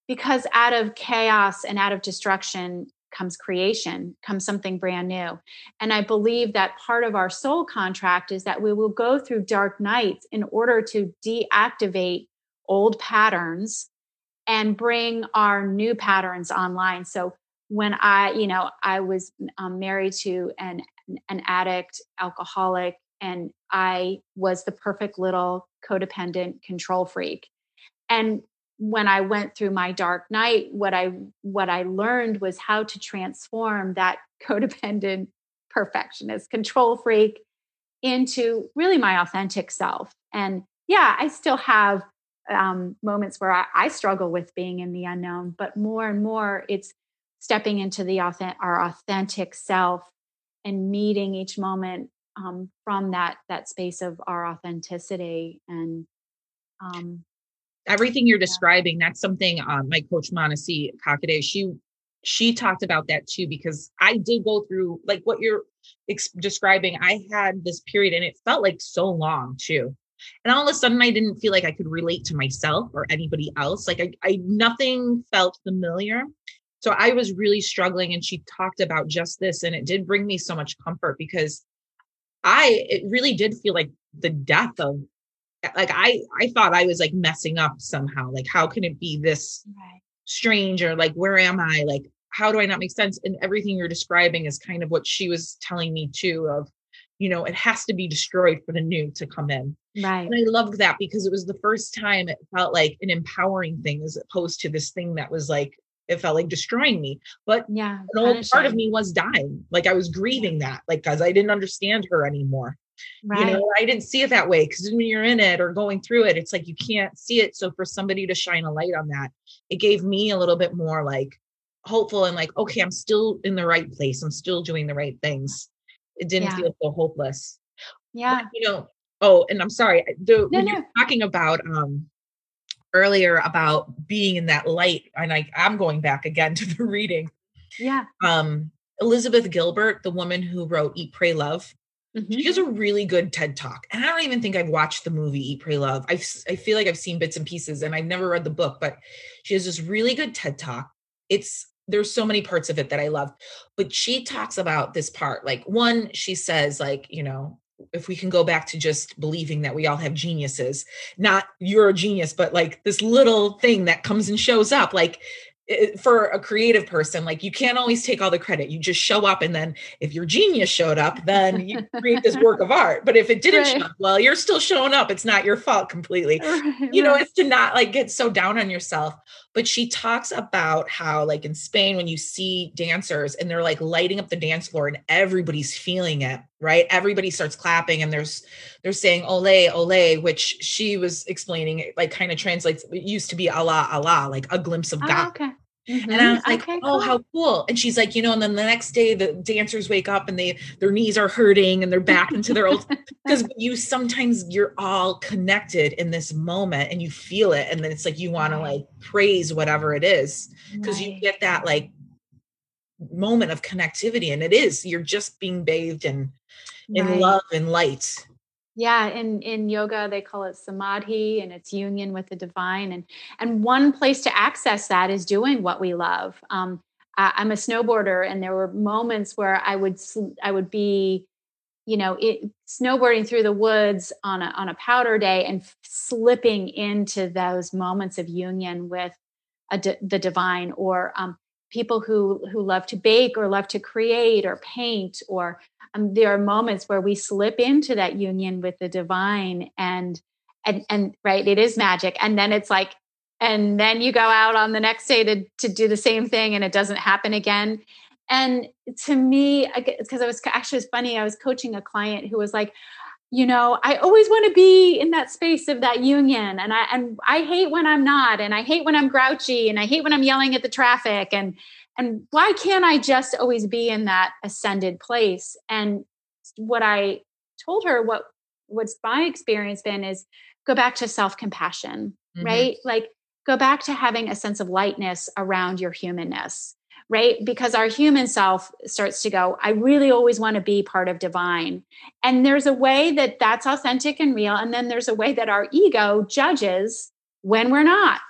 because out of chaos and out of destruction comes creation, comes something brand new. And I believe that part of our soul contract is that we will go through dark nights in order to deactivate old patterns and bring our new patterns online. So when I was married to an addict, alcoholic, and I was the perfect little codependent control freak. And when I went through my dark night, what I learned was how to transform that codependent perfectionist control freak into really my authentic self. And yeah, I still have moments where I struggle with being in the unknown, but more and more it's stepping into our authentic self and meeting each moment from that space of our authenticity. And everything you're describing, that's something my coach Manasi Kakaday, she talked about that too, because I did go through like what you're describing. I had this period and it felt like so long too. And all of a sudden I didn't feel like I could relate to myself or anybody else. Like nothing felt familiar. So I was really struggling, and she talked about just this, and it did bring me so much comfort, because it really did feel like the death of, like, I thought I was like messing up somehow. Like, how can it be this strange? Or like, where am I? Like, how do I not make sense? And everything you're describing is kind of what she was telling me too, of, you know, it has to be destroyed for the new to come in. Right. And I loved that, because it was the first time it felt like an empowering thing, as opposed to this thing that was like, it felt like destroying me. But yeah, an old part of me was dying. Like, I was grieving that, like, cause I didn't understand her anymore. Right. You know, I didn't see it that way. Cause when you're in it or going through it, it's like, you can't see it. So for somebody to shine a light on that, it gave me a little bit more like hopeful and like, okay, I'm still in the right place. I'm still doing the right things. It didn't feel so hopeless. Yeah. But, you know, oh, and I'm sorry. You're talking about, earlier about being in that light. And I'm going back again to the reading. Yeah. Elizabeth Gilbert, the woman who wrote Eat, Pray, Love, she has a really good TED Talk. And I don't even think I've watched the movie Eat, Pray, Love. I feel like I've seen bits and pieces, and I've never read the book, but she has this really good TED Talk. There's so many parts of it that I love, but she talks about this part. Like, one, she says, like, you know, if we can go back to just believing that we all have geniuses, not you're a genius, but like this little thing that comes and shows up, like for a creative person, like you can't always take all the credit. You just show up. And then if your genius showed up, then you create this work of art. But if it didn't show up, well, you're still showing up. It's not your fault completely. You know, it's to not like get so down on yourself. But she talks about how, like in Spain, when you see dancers and they're like lighting up the dance floor and everybody's feeling it, right? Everybody starts clapping and they're saying, ole, ole, which she was explaining, it like kind of translates, it used to be Allah, Allah, like a glimpse of God. Oh, okay. Mm-hmm. And I was like, cool. How cool. And she's like, you know, and then the next day the dancers wake up and their knees are hurting and they're back into their old, because you're all connected in this moment and you feel it. And then it's like, you want to like praise whatever it is, because you get that like moment of connectivity, and you're just being bathed in love and light. Yeah. In yoga, they call it samadhi, and it's union with the divine. And one place to access that is doing what we love. I'm a snowboarder, and there were moments where I would be, you know, snowboarding through the woods on a powder day and slipping into those moments of union with the divine, or people who love to bake or love to create or paint, or there are moments where we slip into that union with the divine and right, it is magic. And then it's like, and then you go out on the next day to do the same thing and it doesn't happen again. And to me, because it's funny, I was coaching a client who was like, you know, I always want to be in that space of that union. And I hate when I'm not, and I hate when I'm grouchy, and I hate when I'm yelling at the traffic. And why can't I just always be in that ascended place? And what I told her, what's my experience been is go back to self-compassion, mm-hmm. right? Like go back to having a sense of lightness around your humanness, right? Because our human self starts to go, I really always want to be part of divine. And there's a way that that's authentic and real. And then there's a way that our ego judges when we're not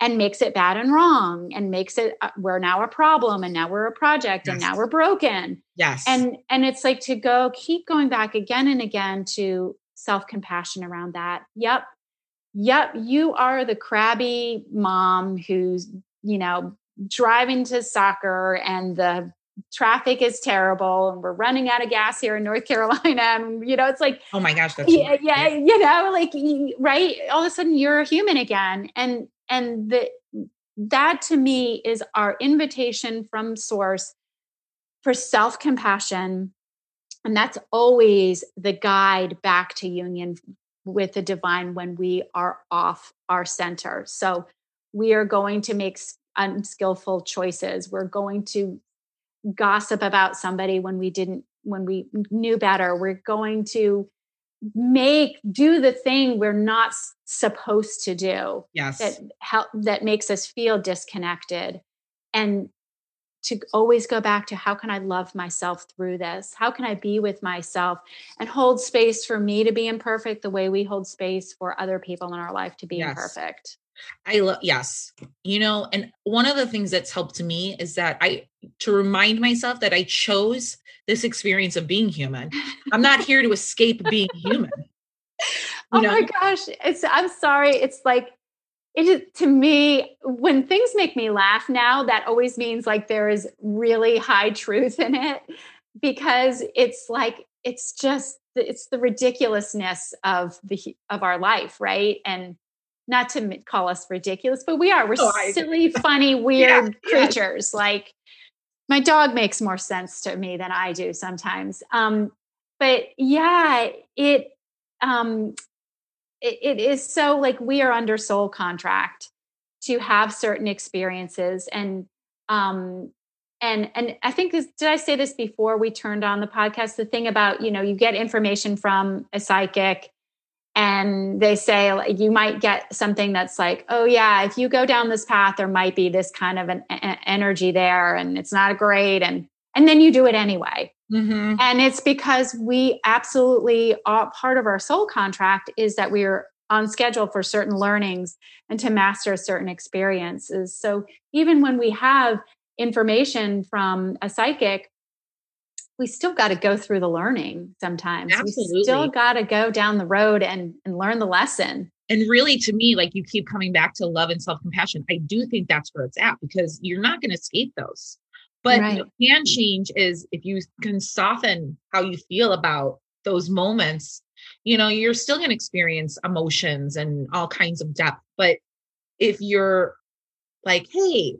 and makes it bad and wrong and makes it, we're now a problem and now we're a project yes. and now we're broken. Yes. And it's like to go, keep going back again and again to self-compassion around that. Yep. You are the crabby mom who's, you know, driving to soccer and the traffic is terrible and we're running out of gas here in North Carolina. And, you know, it's like, oh my gosh, that's yeah, you know, like, right. All of a sudden you're a human again. And that to me is our invitation from source for self-compassion. And that's always the guide back to union with the divine when we are off our center. So we are going to make unskillful choices. We're going to gossip about somebody when we knew better. We're going to do the thing we're not supposed to do. Yes. That makes us feel disconnected. And to always go back to how can I love myself through this? How can I be with myself and hold space for me to be imperfect the way we hold space for other people in our life to be yes. imperfect? Yes. You know, and one of the things that's helped me is that to remind myself that I chose this experience of being human. I'm not here to escape being human. My gosh. I'm sorry. It's like, to me, when things make me laugh now, that always means like there is really high truth in it, because it's like, it's the ridiculousness of our life. Right. And not to call us ridiculous, but we are. We're silly, funny, weird creatures. Yeah. Like my dog makes more sense to me than I do sometimes. But yeah, it is so like we are under soul contract to have certain experiences. And I think did I say this before we turned on the podcast? The thing about, you know, you get information from a psychic and they say like, you might get something that's like, oh yeah, if you go down this path, there might be this kind of an energy there and it's not great. And then you do it anyway. Mm-hmm. And it's because we absolutely are part of our soul contract is that we're on schedule for certain learnings and to master certain experiences. So even when we have information from a psychic, we still got to go through the learning sometimes. Absolutely. We still got to go down the road and learn the lesson. And really, to me, like you keep coming back to love and self-compassion. I do think that's where it's at because you're not going to escape those. But right. What can change is if you can soften how you feel about those moments, you know, you're still going to experience emotions and all kinds of depth. But if you're like, hey,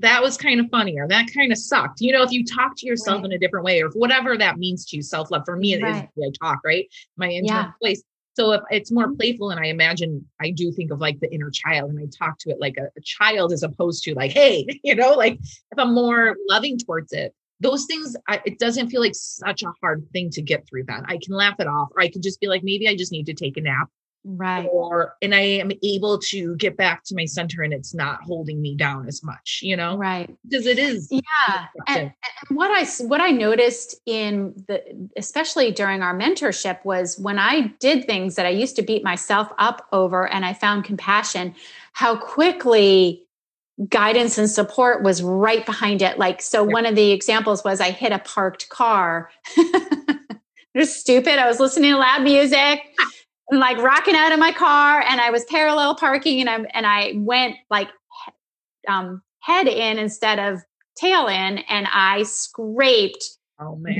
that was kind of funny or that kind of sucked, you know, if you talk to yourself right. in a different way or whatever that means to you, self-love for me, it right. is the talk, right? My internal yeah. place. So if it's more playful and I imagine, I do think of like the inner child and I talk to it like a child as opposed to like, hey, you know, like if I'm more loving towards it, those things, it doesn't feel like such a hard thing to get through that. I can laugh it off or I can just be like, maybe I just need to take a nap. Right. And I am able to get back to my center and it's not holding me down as much, you know? Right. Because it is. Yeah. And what I noticed especially during our mentorship was when I did things that I used to beat myself up over and I found compassion, how quickly guidance and support was right behind it. Like, so yeah. one of the examples was I hit a parked car. It was stupid. I was listening to loud music. I'm like rocking out of my car and I was parallel parking and I went like head in instead of tail in and I scraped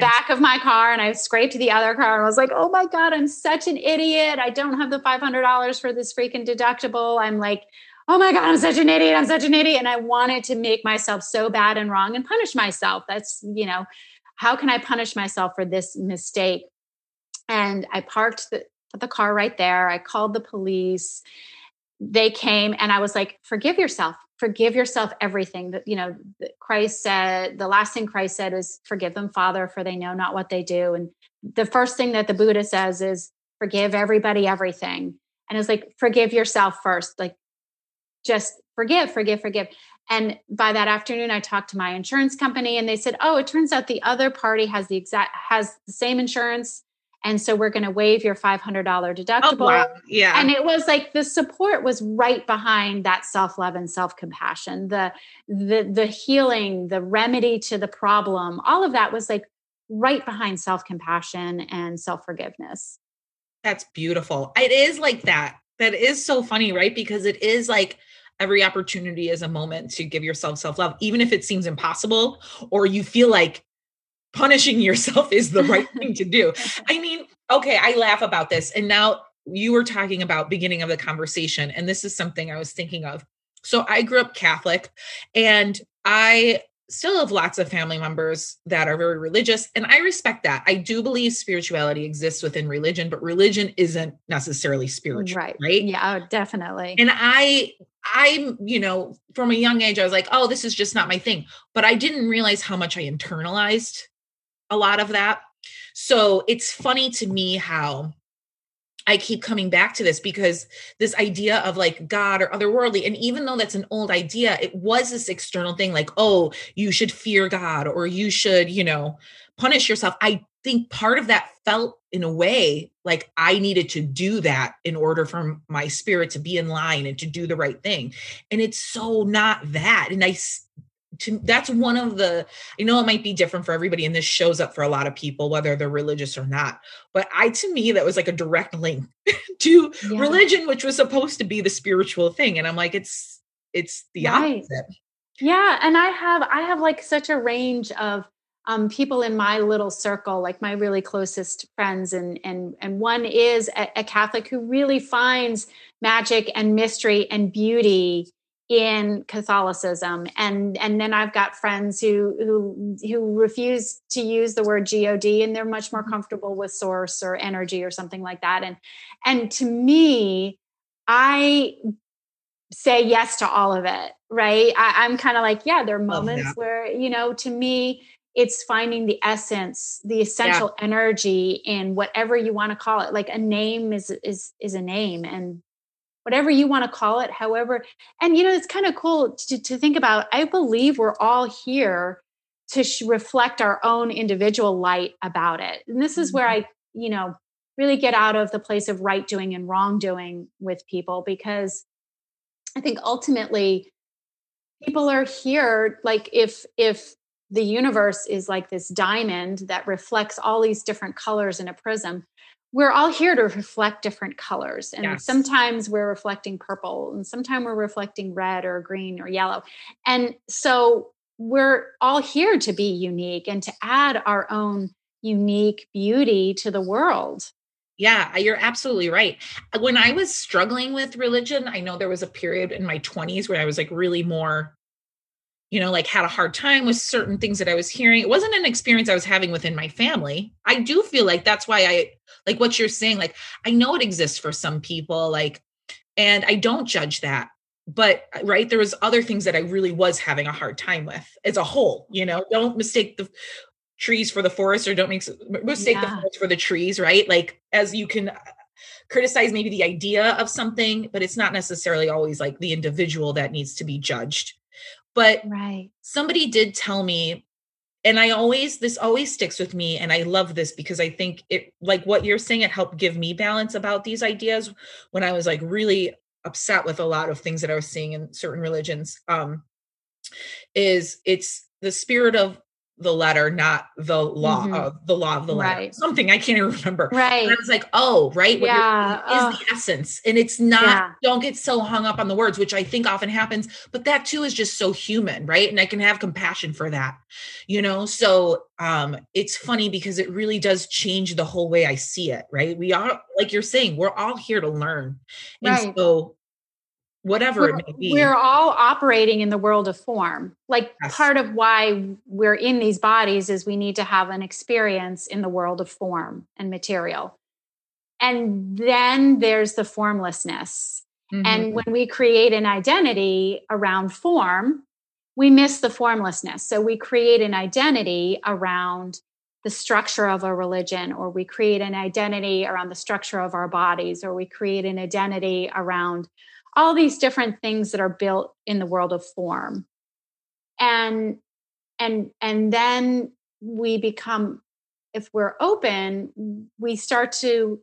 back of my car and I scraped the other car and I was like, oh my God, I'm such an idiot. I don't have the $500 for this freaking deductible. I'm like, oh my God, I'm such an idiot. I'm such an idiot. And I wanted to make myself so bad and wrong and punish myself. That's, you know, how can I punish myself for this mistake? And I parked the car right there. I called the police. They came and I was like, forgive yourself everything that, you know, Christ said, the last thing Christ said is forgive them, Father, for they know not what they do. And the first thing that the Buddha says is forgive everybody, everything. And it's like, forgive yourself first, like just forgive. And by that afternoon, I talked to my insurance company and they said, oh, it turns out the other party has the same insurance. And so we're going to waive your $500 deductible. Oh, wow. Yeah. And it was like, the support was right behind that self-love and self-compassion, the healing, the remedy to the problem, all of that was like right behind self-compassion and self-forgiveness. That's beautiful. It is like that. That is so funny, right? Because it is like, every opportunity is a moment to give yourself self-love, even if it seems impossible or you feel like punishing yourself is the right thing to do. I mean, okay, I laugh about this. And now you were talking about beginning of the conversation, and this is something I was thinking of. So I grew up Catholic and I still have lots of family members that are very religious. And I respect that. I do believe spirituality exists within religion, but religion isn't necessarily spiritual, right? Yeah, definitely. And I'm, you know, from a young age, I was like, oh, this is just not my thing. But I didn't realize how much I internalized a lot of that. So it's funny to me how I keep coming back to this, because this idea of like God or otherworldly, and even though that's an old idea, it was this external thing like, oh, you should fear God or you should, you know, punish yourself. I think part of that felt in a way like I needed to do that in order for my spirit to be in line and to do the right thing. And it's so not that. And that's one of the, I know it might be different for everybody, and this shows up for a lot of people, whether they're religious or not. But to me, that was like a direct link to religion, which was supposed to be the spiritual thing. And I'm like, it's the opposite. Yeah. And I have like such a range of people in my little circle, like my really closest friends. And one is a Catholic who really finds magic and mystery and beauty in Catholicism. And then I've got friends who refuse to use the word God, and they're much more comfortable with source or energy or something like that. And to me, I say yes to all of it, right? I'm kind of like, yeah, there are moments where, you know, to me, it's finding the essence, the essential energy in whatever you want to call it. Like a name is a name, and whatever you want to call it, however. And, you know, it's kind of cool to think about. I believe we're all here to reflect our own individual light about it. And this is where I, you know, really get out of the place of right doing and wrong doing with people, because I think ultimately people are here. Like if the universe is like this diamond that reflects all these different colors in a prism, we're all here to reflect different colors. And sometimes we're reflecting purple, and sometimes we're reflecting red or green or yellow. And so we're all here to be unique and to add our own unique beauty to the world. Yeah, you're absolutely right. When I was struggling with religion, I know there was a period in my 20s where I was like really more, you know, like had a hard time with certain things that I was hearing. It wasn't an experience I was having within my family. I do feel like that's why I, like what you're saying, like, I know it exists for some people, like, and I don't judge that, but right. There was other things that I really was having a hard time with as a whole, you know, don't mistake the trees for the forest, or don't mistake the forest for the trees. Right. Like, as you can criticize maybe the idea of something, but it's not necessarily always like the individual that needs to be judged. But somebody did tell me, and this always sticks with me. And I love this because I think it, like what you're saying, it helped give me balance about these ideas when I was like really upset with a lot of things that I was seeing in certain religions, is it's the spirit of the letter, not the law of the law of the letter, something I can't even remember. Right. And I was like, oh, right. What you're is the essence. And it's not, don't get so hung up on the words, which I think often happens, but that too is just so human. Right. And I can have compassion for that, you know? So it's funny because it really does change the whole way I see it. Right. We are, like you're saying, we're all here to learn. And so whatever it may be, we're all operating in the world of form. Like part of why we're in these bodies is we need to have an experience in the world of form and material. And then there's the formlessness. And when we create an identity around form, we miss the formlessness. So we create an identity around the structure of a religion, or we create an identity around the structure of our bodies, or we create an identity around all these different things that are built in the world of form. And then we become, if we're open, we start to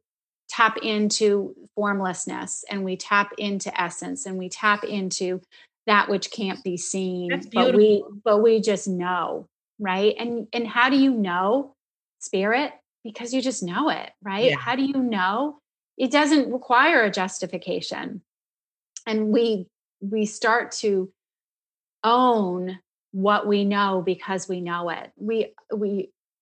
tap into formlessness, and we tap into essence, and we tap into that which can't be seen. That's beautiful. But we just know, right? And how do you know spirit? Because you just know it, right? Yeah. How do you know? It doesn't require a justification. And we start to own what we know because we know it. We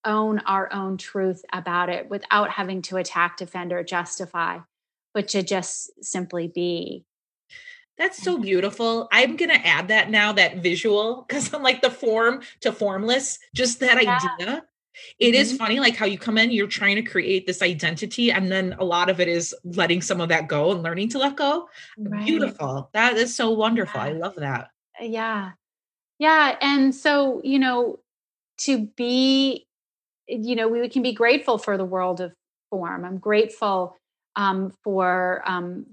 own our own truth about it without having to attack, defend, or justify, but to just simply be. That's so beautiful. I'm going to add that now, that visual, because I'm like the form to formless, just that idea. It is funny, like how you come in, you're trying to create this identity. And then a lot of it is letting some of that go and learning to let go. Right. Beautiful. That is so wonderful. Yeah. I love that. Yeah. Yeah. And so, to be, we can be grateful for the world of form. I'm grateful for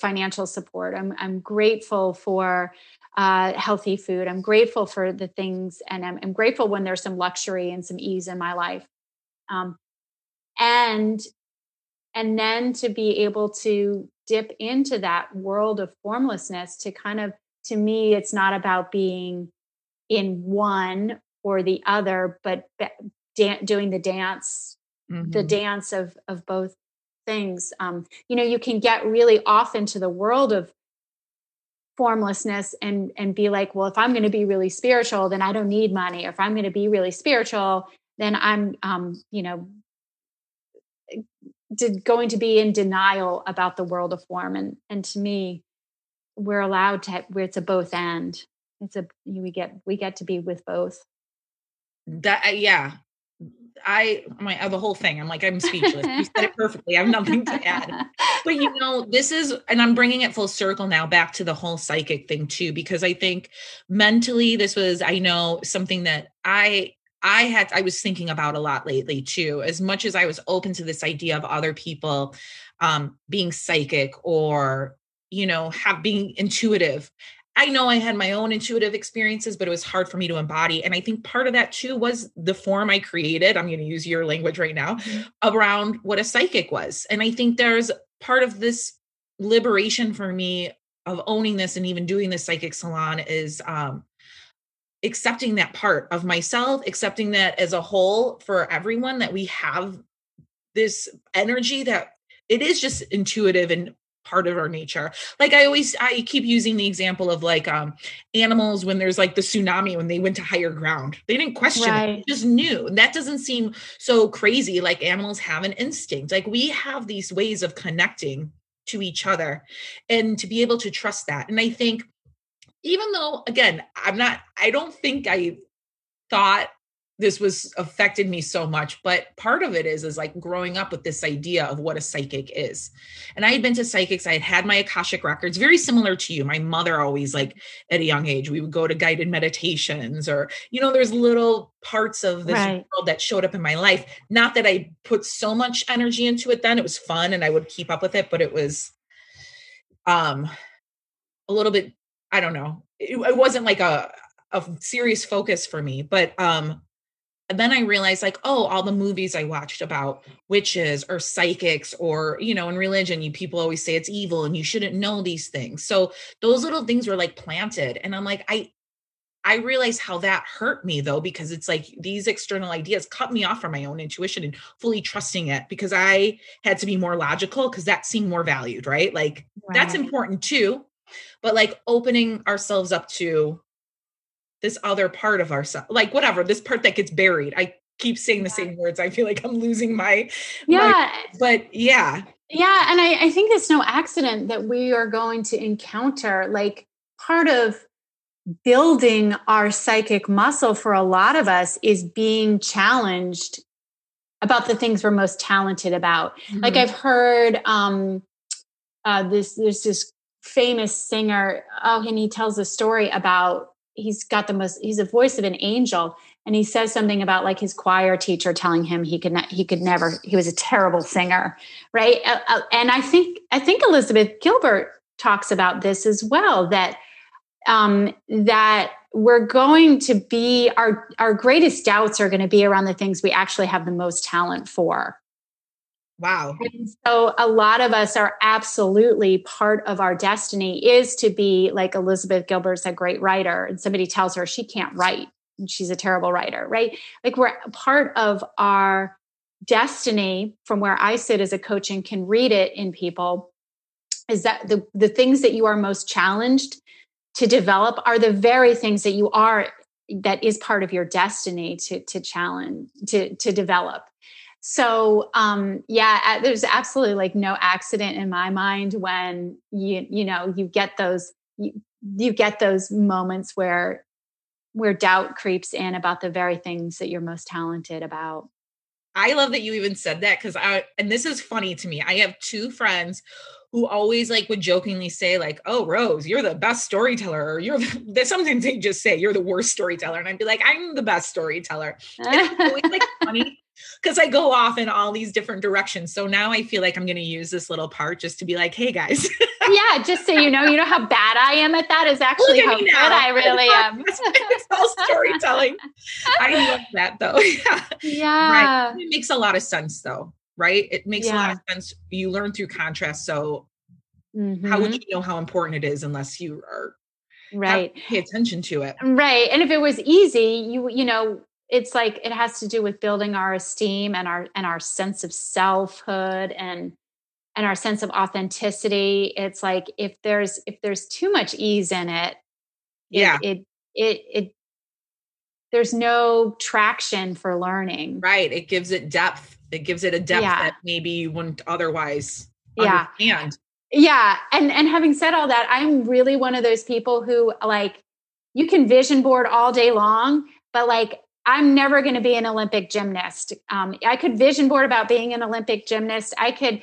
financial support. I'm grateful for healthy food. I'm grateful for the things, and I'm grateful when there's some luxury and some ease in my life. And then to be able to dip into that world of formlessness to kind of, to me, it's not about being in one or the other, but doing the dance, the dance of both things. You can get really off into the world of formlessness and be like, well, if I'm going to be really spiritual, then I don't need money. Or if I'm going to be really spiritual, then I'm, going to be in denial about the world of form. And to me, we're allowed to, where it's a both end. We get to be with both. That, yeah. The whole thing, I'm like, I'm speechless. You said it perfectly. I have nothing to add, but this is, and I'm bringing it full circle now back to the whole psychic thing too, because I think mentally this was, something that I was thinking about a lot lately too, as much as I was open to this idea of other people, being psychic or, being intuitive. I know I had my own intuitive experiences, but it was hard for me to embody. And I think part of that too was the form I created. I'm going to use your language right now around what a psychic was. And I think there's part of this liberation for me of owning this and even doing the psychic salon is accepting that part of myself, accepting that as a whole for everyone, that we have this energy that it is just intuitive and part of our nature. Like I keep using the example of like animals when there's like the tsunami, when they went to higher ground, they didn't question it. They just knew. That doesn't seem so crazy. Like animals have an instinct. Like we have these ways of connecting to each other and to be able to trust that. And I think even though, again, I don't think I thought this was affected me so much, but part of it is like growing up with this idea of what a psychic is. And I had been to psychics. I had had my Akashic records, very similar to you. My mother always, like at a young age, we would go to guided meditations or, there's little parts of this world that showed up in my life. Not that I put so much energy into it then, it was fun and I would keep up with it, but it was a little bit, I don't know. It wasn't like a serious focus for me, but, and then I realized like, oh, all the movies I watched about witches or psychics or, in religion, people always say it's evil and you shouldn't know these things. So those little things were like planted. And I'm like, I realized how that hurt me though, because it's like these external ideas cut me off from my own intuition and fully trusting it, because I had to be more logical because that seemed more valued, right? Like that's important too, but like opening ourselves up to this other part of ourselves, like whatever, this part that gets buried. I keep saying the same words. I feel like I'm losing Yeah. And I think it's no accident that we are going to encounter like part of building our psychic muscle for a lot of us is being challenged about the things we're most talented about. Mm-hmm. Like I've heard there's this famous singer. Oh, and he tells a story about, he's a voice of an angel And he says something about like his choir teacher telling him he could never, he was a terrible singer, right? And I think Elizabeth Gilbert talks about this as well, that that we're going to be, our greatest doubts are going to be around the things we actually have the most talent for. Wow. And so a lot of us are absolutely part of our destiny is to be like Elizabeth Gilbert's a great writer, and somebody tells her she can't write. She's a terrible writer, right? Like we're part of our destiny from where I sit as a coach and can read it in people is that the things that you are most challenged to develop are the very things that you are, that is part of your destiny to challenge, to develop. So yeah, there's absolutely like no accident in my mind when you get those moments where doubt creeps in about the very things that you're most talented about. I love that you even said that because this is funny to me. I have two friends who always like would jokingly say like, oh, Rose, you're the best storyteller. Or sometimes they just say you're the worst storyteller. And I'd be like, I'm the best storyteller. And it's always like funny because I go off in all these different directions. So now I feel like I'm going to use this little part just to be like, hey guys. Yeah. Just so you know how bad I am at that is actually how good I really am. It's all storytelling. I love that though. Yeah. Yeah. Right. It makes a lot of sense though. Right. It makes a lot of sense. You learn through contrast. So how would you know how important it is unless you are right. Pay attention to it. Right. And if it was easy, you know, it's like, it has to do with building our esteem and our sense of selfhood and our sense of authenticity. It's like, if there's too much ease in it, yeah, there's no traction for learning. Right. It gives it depth. It gives it a depth that maybe you wouldn't otherwise understand. Yeah. And having said all that, I'm really one of those people who like, you can vision board all day long, but like, I'm never going to be an Olympic gymnast. I could vision board about being an Olympic gymnast. I could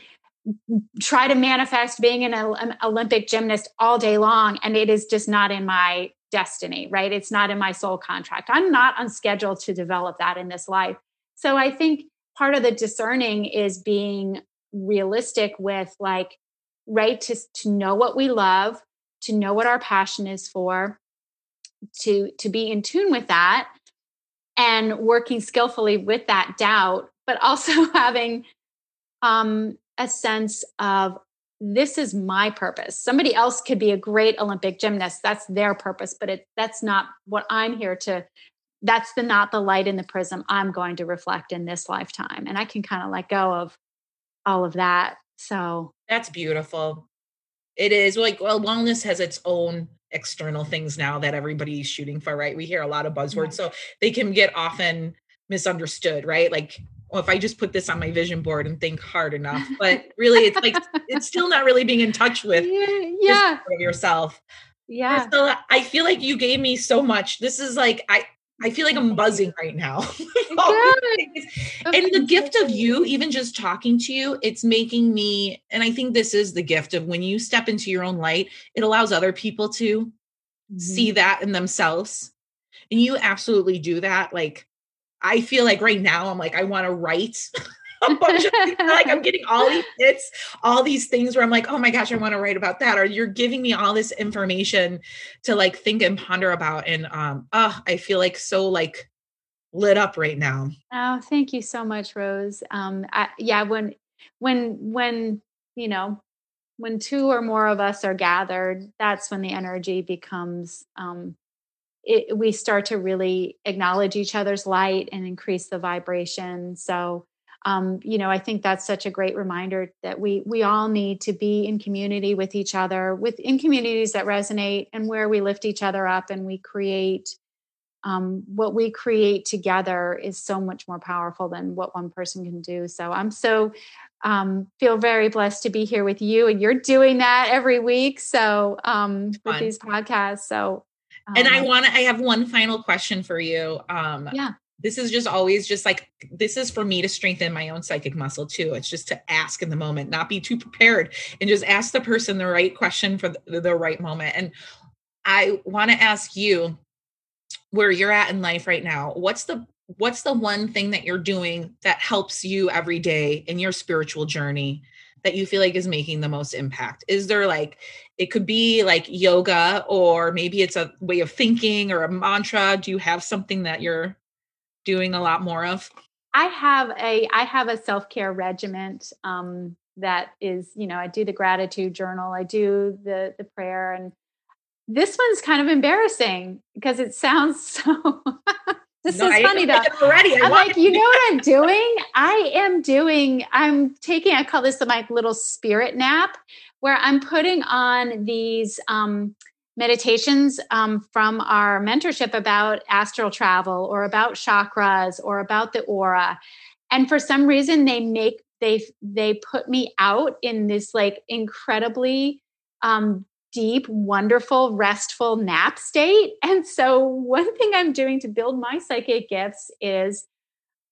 try to manifest being an Olympic gymnast all day long. And it is just not in my destiny, right? It's not in my soul contract. I'm not on schedule to develop that in this life. So I think part of the discerning is being realistic with like, right, to know what we love, to know what our passion is for, to be in tune with that, and working skillfully with that doubt, but also having a sense of this is my purpose. Somebody else could be a great Olympic gymnast. That's their purpose, but that's not what I'm here to. That's not the light in the prism I'm going to reflect in this lifetime. And I can kind of let go of all of that. So that's beautiful. It is like, well, wellness has its own external things now that everybody's shooting for, right? We hear a lot of buzzwords, so they can get often misunderstood, right? Like, well, if I just put this on my vision board and think hard enough, but really it's like, it's still not really being in touch with this part of yourself. Yeah. So I feel like you gave me so much. This is like, I feel like I'm buzzing right now. And the gift of you, even just talking to you, it's making me, and I think this is the gift of when you step into your own light, it allows other people to see that in themselves. And you absolutely do that. Like, I feel like right now, I'm like, I want to write a bunch of things. Like I'm getting all these bits, all these things where I'm like, oh my gosh, I want to write about that. Or you're giving me all this information to like think and ponder about. And, I feel like so like lit up right now. Oh, thank you so much, Rose. When two or more of us are gathered, that's when the energy becomes, we start to really acknowledge each other's light and increase the vibration. So, I think that's such a great reminder that we all need to be in community with each other, within communities that resonate and where we lift each other up and we create, what we create together is so much more powerful than what one person can do. So I'm feel very blessed to be here with you, and you're doing that every week. So, with these podcasts. So, and I have one final question for you. This is just always just like, this is for me to strengthen my own psychic muscle too. It's just to ask in the moment, not be too prepared, and just ask the person the right question for the right moment. And I want to ask you, where you're at in life right now, what's the one thing that you're doing that helps you every day in your spiritual journey that you feel like is making the most impact? Is there it could be yoga, or maybe it's a way of thinking or a mantra. Do you have something that you're doing a lot more of? I have a self-care regiment that is, I do the gratitude journal, I do the prayer. And this one's kind of embarrassing because it sounds so, is funny though. I'm like, you know what I'm doing? I'm taking, I call this my little spirit nap, where I'm putting on these meditations from our mentorship about astral travel or about chakras or about the aura. And for some reason they put me out in this incredibly deep, wonderful, restful nap state. And so one thing I'm doing to build my psychic gifts is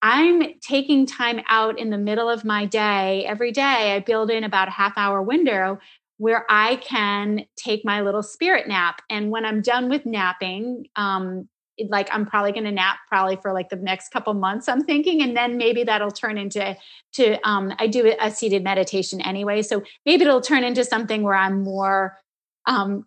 I'm taking time out in the middle of my day. Every day I build in about a half-hour window where I can take my little spirit nap. And when I'm done with napping, I'm probably going to nap for the next couple months, I'm thinking, and then maybe that'll turn into I do a seated meditation anyway. So maybe it'll turn into something where I'm more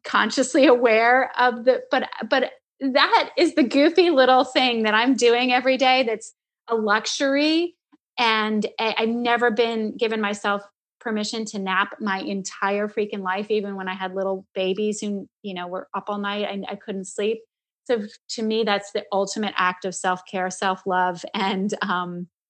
consciously aware of but that is the goofy little thing that I'm doing every day. That's a luxury. And I've never been given myself permission to nap my entire freaking life. Even when I had little babies who, were up all night and I couldn't sleep. So to me, that's the ultimate act of self-care, self-love, and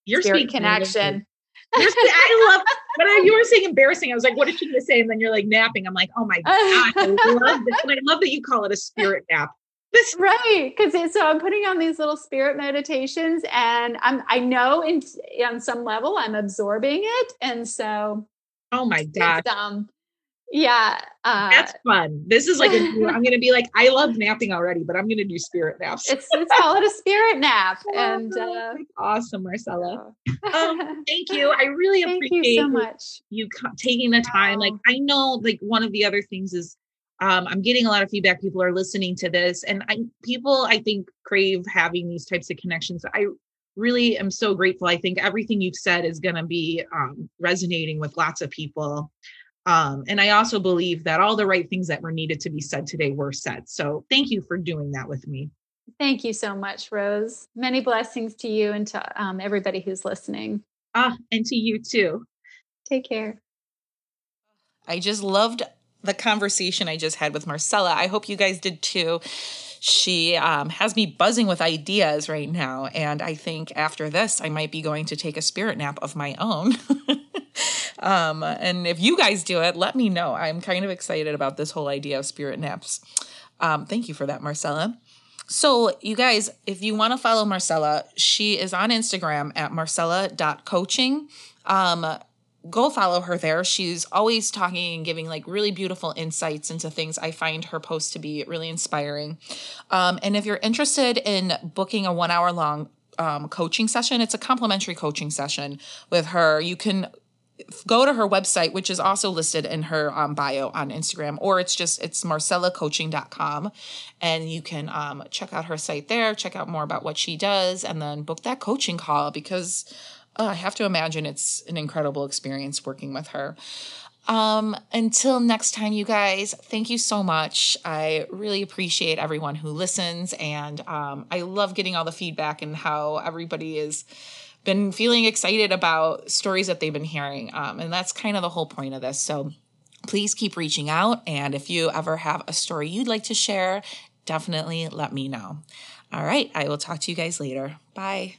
spirit connection. I love when you were saying embarrassing. I was like, what did she just say? And then you're napping. I'm like, oh my God, I love this. And I love that you call it a spirit nap. Right. So I'm putting on these little spirit meditations, and on some level I'm absorbing it. And so, oh my God. Yeah. That's fun. This is I'm going to be I love napping already, but I'm going to do spirit naps. Let's call it a spirit nap. And awesome, Marcella. Thank you. I really appreciate you so much. Taking the time. I know one of the other things is I'm getting a lot of feedback. People are listening to this, and people I think crave having these types of connections. I really am so grateful. I think everything you've said is going to be resonating with lots of people. And I also believe that all the right things that were needed to be said today were said. So thank you for doing that with me. Thank you so much, Rose. Many blessings to you and to everybody who's listening. And to you too. Take care. I just loved the conversation I just had with Marcella. I hope you guys did too. She has me buzzing with ideas right now. And I think after this, I might be going to take a spirit nap of my own. And if you guys do it, let me know. I'm kind of excited about this whole idea of spirit naps. Thank you for that, Marcella. So you guys, if you want to follow Marcella, she is on Instagram at marcella.coaching. Go follow her there. She's always talking and giving really beautiful insights into things. I find her posts to be really inspiring. And if you're interested in booking a 1 hour long coaching session, it's a complimentary coaching session with her. You can go to her website, which is also listed in her bio on Instagram, or it's marcellacoaching.com. And you can check out her site there, check out more about what she does, and then book that coaching call because I have to imagine it's an incredible experience working with her. Until next time, you guys, thank you so much. I really appreciate everyone who listens, and I love getting all the feedback and how everybody is been feeling excited about stories that they've been hearing. And that's kind of the whole point of this. So please keep reaching out. And if you ever have a story you'd like to share, definitely let me know. All right. I will talk to you guys later. Bye.